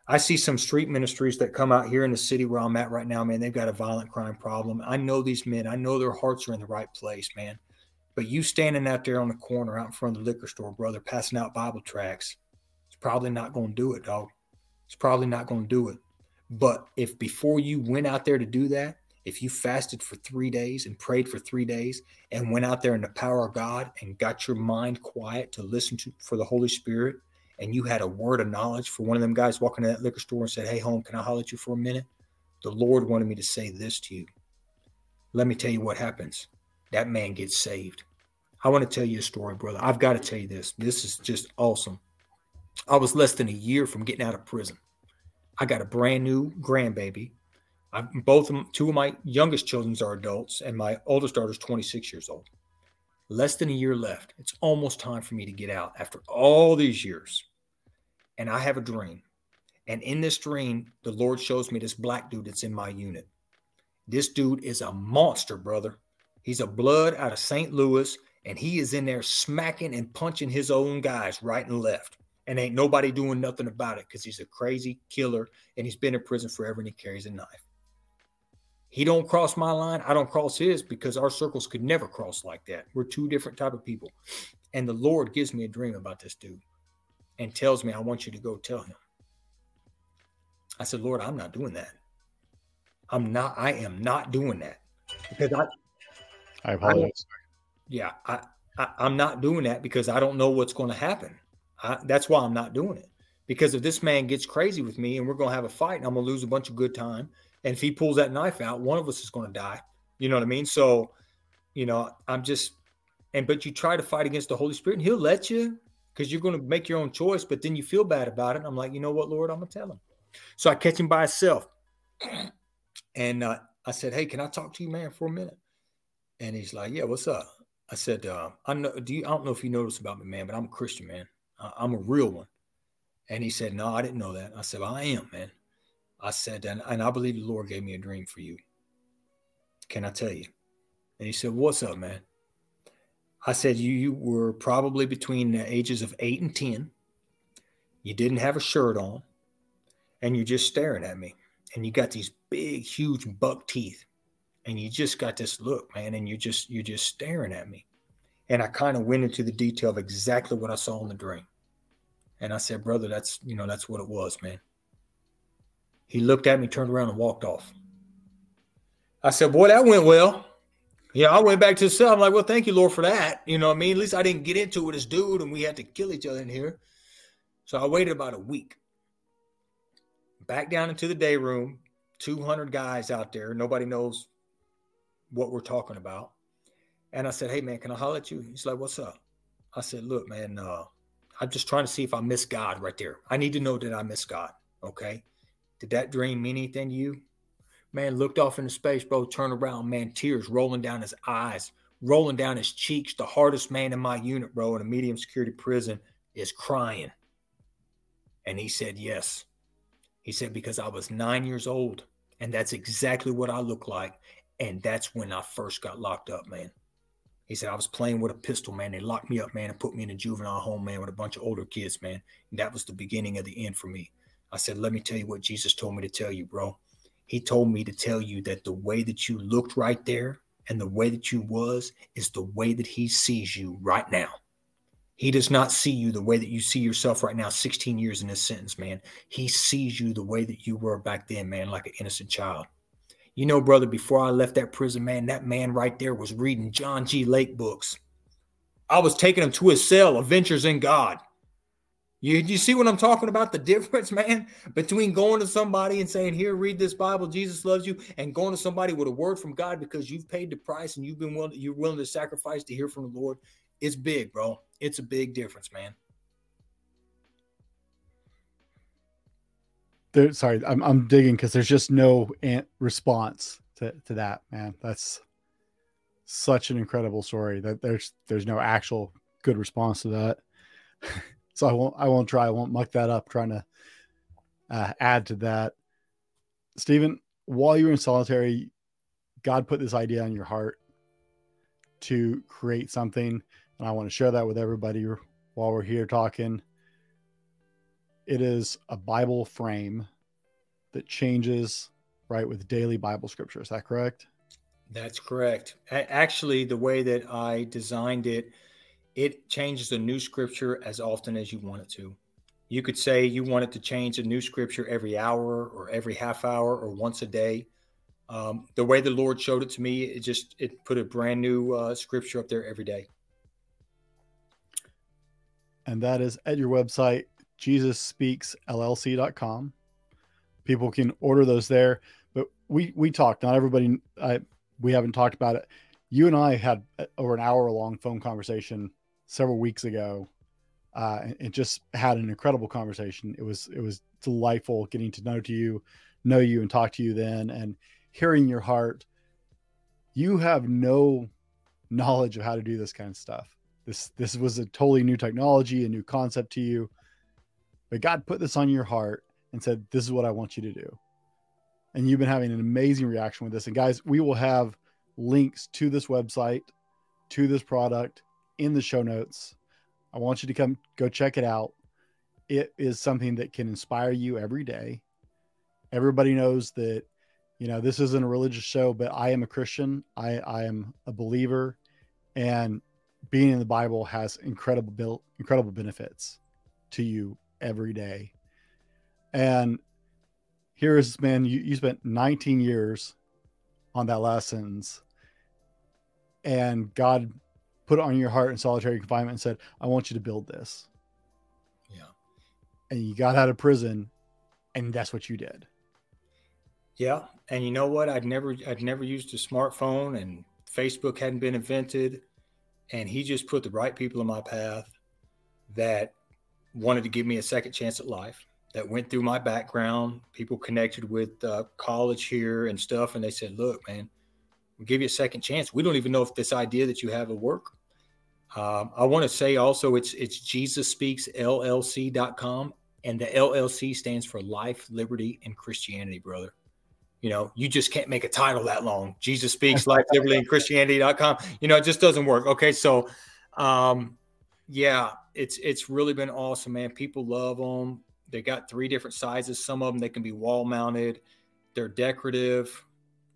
I see some street ministries that come out here in the city where I'm at right now, man. They've got a violent crime problem. I know these men. I know their hearts are in the right place, man. But you standing out there on the corner out in front of the liquor store, brother, passing out Bible tracts, it's probably not going to do it, dog. It's probably not going to do it. But if before you went out there to do that, if you fasted for three days and prayed for three days and went out there in the power of God and got your mind quiet to listen to for the Holy Spirit, and you had a word of knowledge for one of them guys walking to that liquor store and said, hey, home, can I holler at you for a minute? The Lord wanted me to say this to you. Let me tell you what happens. That man gets saved. I want to tell you a story, brother. I've got to tell you this. This is just awesome. I was less than a year from getting out of prison. I got a brand new grandbaby. I, both of, two of my youngest children are adults, and my oldest daughter is twenty-six years old. Less than a year left. It's almost time for me to get out after all these years. And I have a dream. And in this dream, the Lord shows me this black dude that's in my unit. This dude is a monster, brother. He's a blood out of Saint Louis, and he is in there smacking and punching his own guys right and left. And ain't nobody doing nothing about it because he's a crazy killer, and he's been in prison forever, and he carries a knife. He don't cross my line. I don't cross his because our circles could never cross like that. We're two different type of people. And the Lord gives me a dream about this dude and tells me, I want you to go tell him. I said, Lord, I'm not doing that. I'm not. I am not doing that because I. I apologize. Yeah, I, I I'm not doing that because I don't know what's going to happen. I, that's why I'm not doing it, because if this man gets crazy with me and we're going to have a fight, and I'm going to lose a bunch of good time. And if he pulls that knife out, one of us is going to die. You know what I mean? So, you know, I'm just, and, but you try to fight against the Holy Spirit and he'll let you because you're going to make your own choice, but then you feel bad about it. And I'm like, you know what, Lord, I'm going to tell him. So I catch him by himself. And uh, I said, hey, can I talk to you, man, for a minute? And he's like, yeah, what's up? I said, uh, I know, do you, I don't know if you know this about me, man, but I'm a Christian, man. I, I'm a real one. And he said, no, I didn't know that. I said, well, I am, man. I said, and, and I believe the Lord gave me a dream for you. Can I tell you? And he said, what's up, man? I said, you, you were probably between the ages of eight and ten. You didn't have a shirt on. And you're just staring at me. And you got these big, huge buck teeth. And you just got this look, man. And you're just, you're just staring at me. And I kind of went into the detail of exactly what I saw in the dream. And I said, brother, that's, you know, that's what it was, man. He looked at me, turned around, and walked off. I said, boy, that went well. Yeah, I went back to the cell. I'm like, well, thank you, Lord, for that. You know what I mean? At least I didn't get into it with this dude, and we had to kill each other in here. So I waited about a week. Back down into the day room, two hundred guys out there. Nobody knows what we're talking about. And I said, hey, man, can I holler at you? He's like, what's up? I said, look, man, uh, I'm just trying to see if I miss God right there. I need to know that I miss God, okay? Did that dream mean anything to you? Man, looked off into space, bro, turned around, man, tears rolling down his eyes, rolling down his cheeks. The hardest man in my unit, bro, in a medium security prison is crying. And he said, yes. He said, because I was nine years old, and that's exactly what I look like. And that's when I first got locked up, man. He said, I was playing with a pistol, man. They locked me up, man, and put me in a juvenile home, man, with a bunch of older kids, man. And that was the beginning of the end for me. I said, let me tell you what Jesus told me to tell you, bro. He told me to tell you that the way that you looked right there and the way that you was is the way that he sees you right now. He does not see you the way that you see yourself right now, sixteen years in this sentence, man. He sees you the way that you were back then, man, like an innocent child. You know, brother, before I left that prison, man, that man right there was reading John G. Lake books. I was taking him to his cell, Adventures in God. You, you see what I'm talking about? The difference, man, between going to somebody and saying, here, read this Bible, Jesus loves you, and going to somebody with a word from God because you've paid the price and you've been willing, you're willing to sacrifice to hear from the Lord. It's big, bro. It's a big difference, man. There, sorry, I'm I'm digging because there's just no response to, to that, man. That's such an incredible story that there's there's no actual good response to that. So I won't, I won't try. I won't muck that up trying to uh, add to that. Steven, while you were in solitary, God put this idea on your heart to create something. And I want to share that with everybody while we're here talking. It is a Bible frame that changes, right, with daily Bible scripture. Is that correct? That's correct. Actually, the way that I designed it, it changes a new scripture as often as you want it to. You could say you want it to change a new scripture every hour or every half hour or once a day. Um, the way the Lord showed it to me, it just it put a brand new uh, scripture up there every day. And that is at your website, Jesus Speaks L L C dot com. People can order those there. But we we talked. Not everybody. I, we haven't talked about it. You and I had over an hour-long phone conversation several weeks ago, uh, and, and just had an incredible conversation. It was, it was delightful getting to know to you, know you and talk to you then, and hearing your heart. You have no knowledge of how to do this kind of stuff. This, this was a totally new technology, a new concept to you, but God put this on your heart and said, this is what I want you to do. And you've been having an amazing reaction with this. And guys, we will have links to this website, to this product, in the show notes. I want you to come go check it out. It is something that can inspire you every day. Everybody knows that, you know, this isn't a religious show, but I am a Christian. I, I am a believer, and being in the Bible has incredible, incredible benefits to you every day. And here is this man, you, you spent nineteen years on that lessons, and God put it on your heart in solitary confinement and said, I want you to build this. Yeah. And you got out of prison, and that's what you did. Yeah. And you know what? I'd never, I'd never used a smartphone, and Facebook hadn't been invented. And he just put the right people in my path that wanted to give me a second chance at life, that went through my background. People connected with uh, college here and stuff. And they said, look, man, we'll give you a second chance. We don't even know if this idea that you have will work. Um, I want to say also it's it's Jesus Speaks L L C dot com, and the L L C stands for Life, Liberty, and Christianity, brother. You know, you just can't make a title that long. Jesus Speaks, Life, Liberty, and Christianity dot com. You know, it just doesn't work. Okay, so um, yeah, it's it's really been awesome, man. People love them. They got three different sizes. Some of them they can be wall mounted. They're decorative,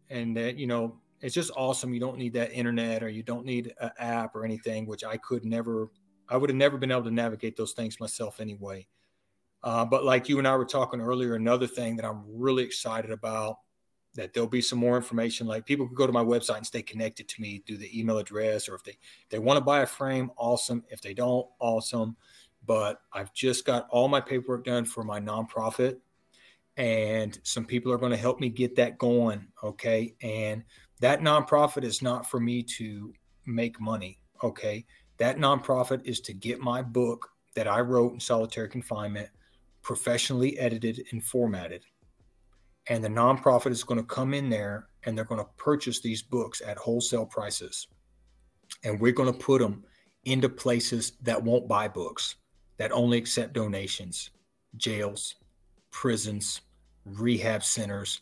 and that, you know, it's just awesome. You don't need that internet, or you don't need an app or anything, which I could never, I would have never been able to navigate those things myself anyway. Uh, but like you and I were talking earlier, another thing that I'm really excited about, that there'll be some more information. Like, people can go to my website and stay connected to me through the email address, or if they, they want to buy a frame, awesome. If they don't, awesome. But I've just got all my paperwork done for my nonprofit, and some people are going to help me get that going. Okay. And that nonprofit is not for me to make money. Okay. That nonprofit is to get my book that I wrote in solitary confinement professionally edited and formatted. And the nonprofit is going to come in there, and they're going to purchase these books at wholesale prices. And we're going to put them into places that won't buy books, that only accept donations: jails, prisons, rehab centers,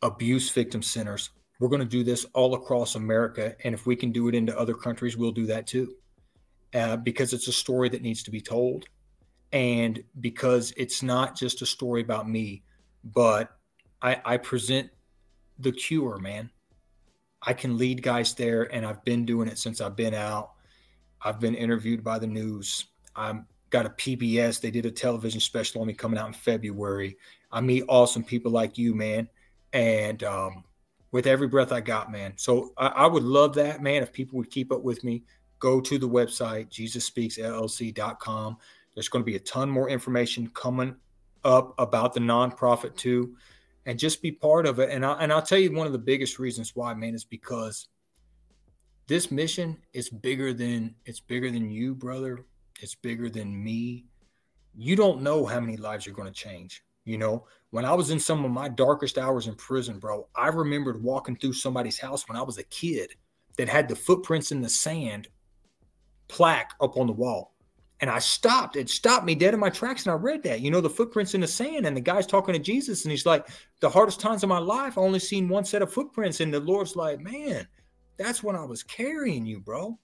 abuse victim centers. We're going to do this all across America. And if we can do it into other countries, we'll do that too. Uh, because it's a story that needs to be told. And because it's not just a story about me, but I, I present the cure, man. I can lead guys there, and I've been doing it since I've been out. I've been interviewed by the news. I'm got a P B S. They did a television special on me coming out in February. I meet awesome people like you, man. And, um, with every breath I got, man. So I, I would love that, man, if people would keep up with me. Go to the website, Jesus Speaks L L C dot com. There's going to be a ton more information coming up about the nonprofit too, and just be part of it. And, I, and I'll tell you one of the biggest reasons why, man, is because this mission is bigger than, it's bigger than you, brother. It's bigger than me. You don't know how many lives you're going to change. You know, when I was in some of my darkest hours in prison, bro, I remembered walking through somebody's house when I was a kid that had the Footprints in the Sand plaque up on the wall. And I stopped. It stopped me dead in my tracks. And I read that, you know, the Footprints in the Sand. And the guy's talking to Jesus. And he's like, the hardest times of my life, I only seen one set of footprints. And the Lord's like, man, that's when I was carrying you, bro.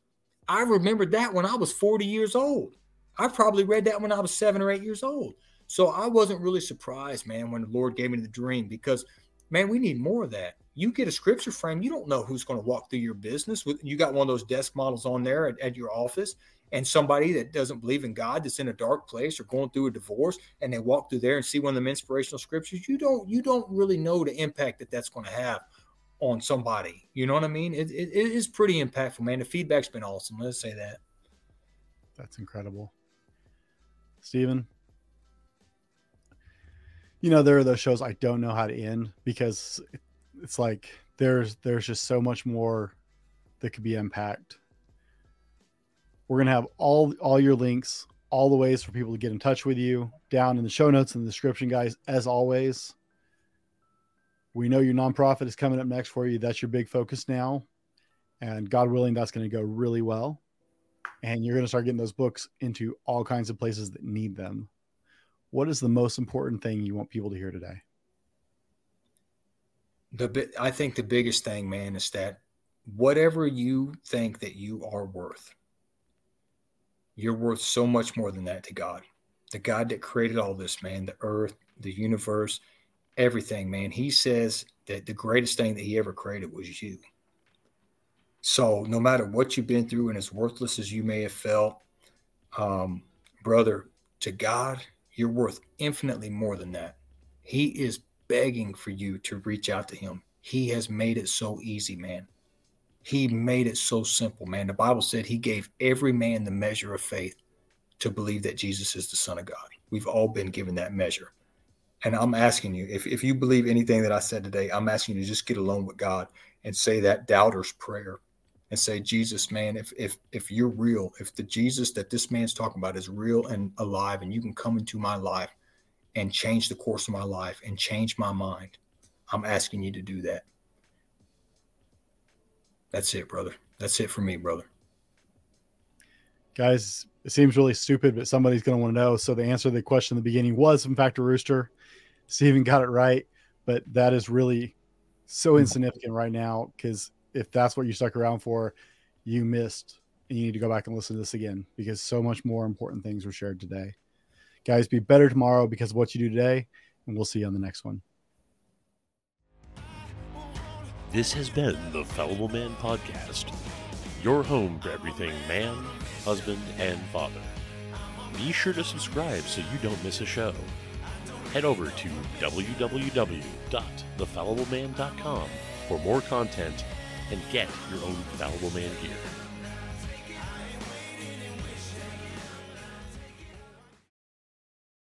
I remembered that when I was forty years old. I probably read that when I was seven or eight years old. So I wasn't really surprised, man, when the Lord gave me the dream, because, man, we need more of that. You get a scripture frame, you don't know who's going to walk through your business. You got one of those desk models on there at, at your office, and somebody that doesn't believe in God, that's in a dark place or going through a divorce, and they walk through there and see one of them inspirational scriptures. You don't, you don't really know the impact that that's going to have on somebody. You know what I mean? It, it, it is pretty impactful, man. The feedback's been awesome. Let's say that. That's incredible. Steven, you know, there are those shows I don't know how to end, because it's like there's there's just so much more that could be unpacked. We're gonna have all all your links, all the ways for people to get in touch with you, down in the show notes and the description, guys. As always, we know your nonprofit is coming up next for you. That's your big focus now, and God willing, that's going to go really well. And you're going to start getting those books into all kinds of places that need them. What is the most important thing you want people to hear today? The I think the biggest thing, man, is that whatever you think that you are worth, you're worth so much more than that to God. The God that created all this, man, the earth, the universe, everything, man. He says that the greatest thing that he ever created was you. So no matter what you've been through, and as worthless as you may have felt, um, brother, to God, you're worth infinitely more than that. He is begging for you to reach out to him. He has made it so easy, man. He made it so simple, man. The Bible said he gave every man the measure of faith to believe that Jesus is the Son of God. We've all been given that measure. And I'm asking you, if, if you believe anything that I said today, I'm asking you to just get alone with God and say that doubter's prayer. And say, Jesus, man, if if if you're real, if the Jesus that this man's talking about is real and alive, and you can come into my life and change the course of my life and change my mind, I'm asking you to do that. That's it, brother. That's it for me, brother. Guys, it seems really stupid, but somebody's going to want to know. So the answer to the question in the beginning was, in fact, a rooster. Steven got it right, but that is really so insignificant right now, because if that's what you stuck around for, you missed, and you need to go back and listen to this again, because so much more important things were shared today. Guys, be better tomorrow because of what you do today, and we'll see you on the next one. This has been the Fallible Man Podcast, your home for everything man, husband, and father. Be sure to subscribe so you don't miss a show. Head over to w w w dot the fallible man dot com for more content and get your own Fallible Man gear.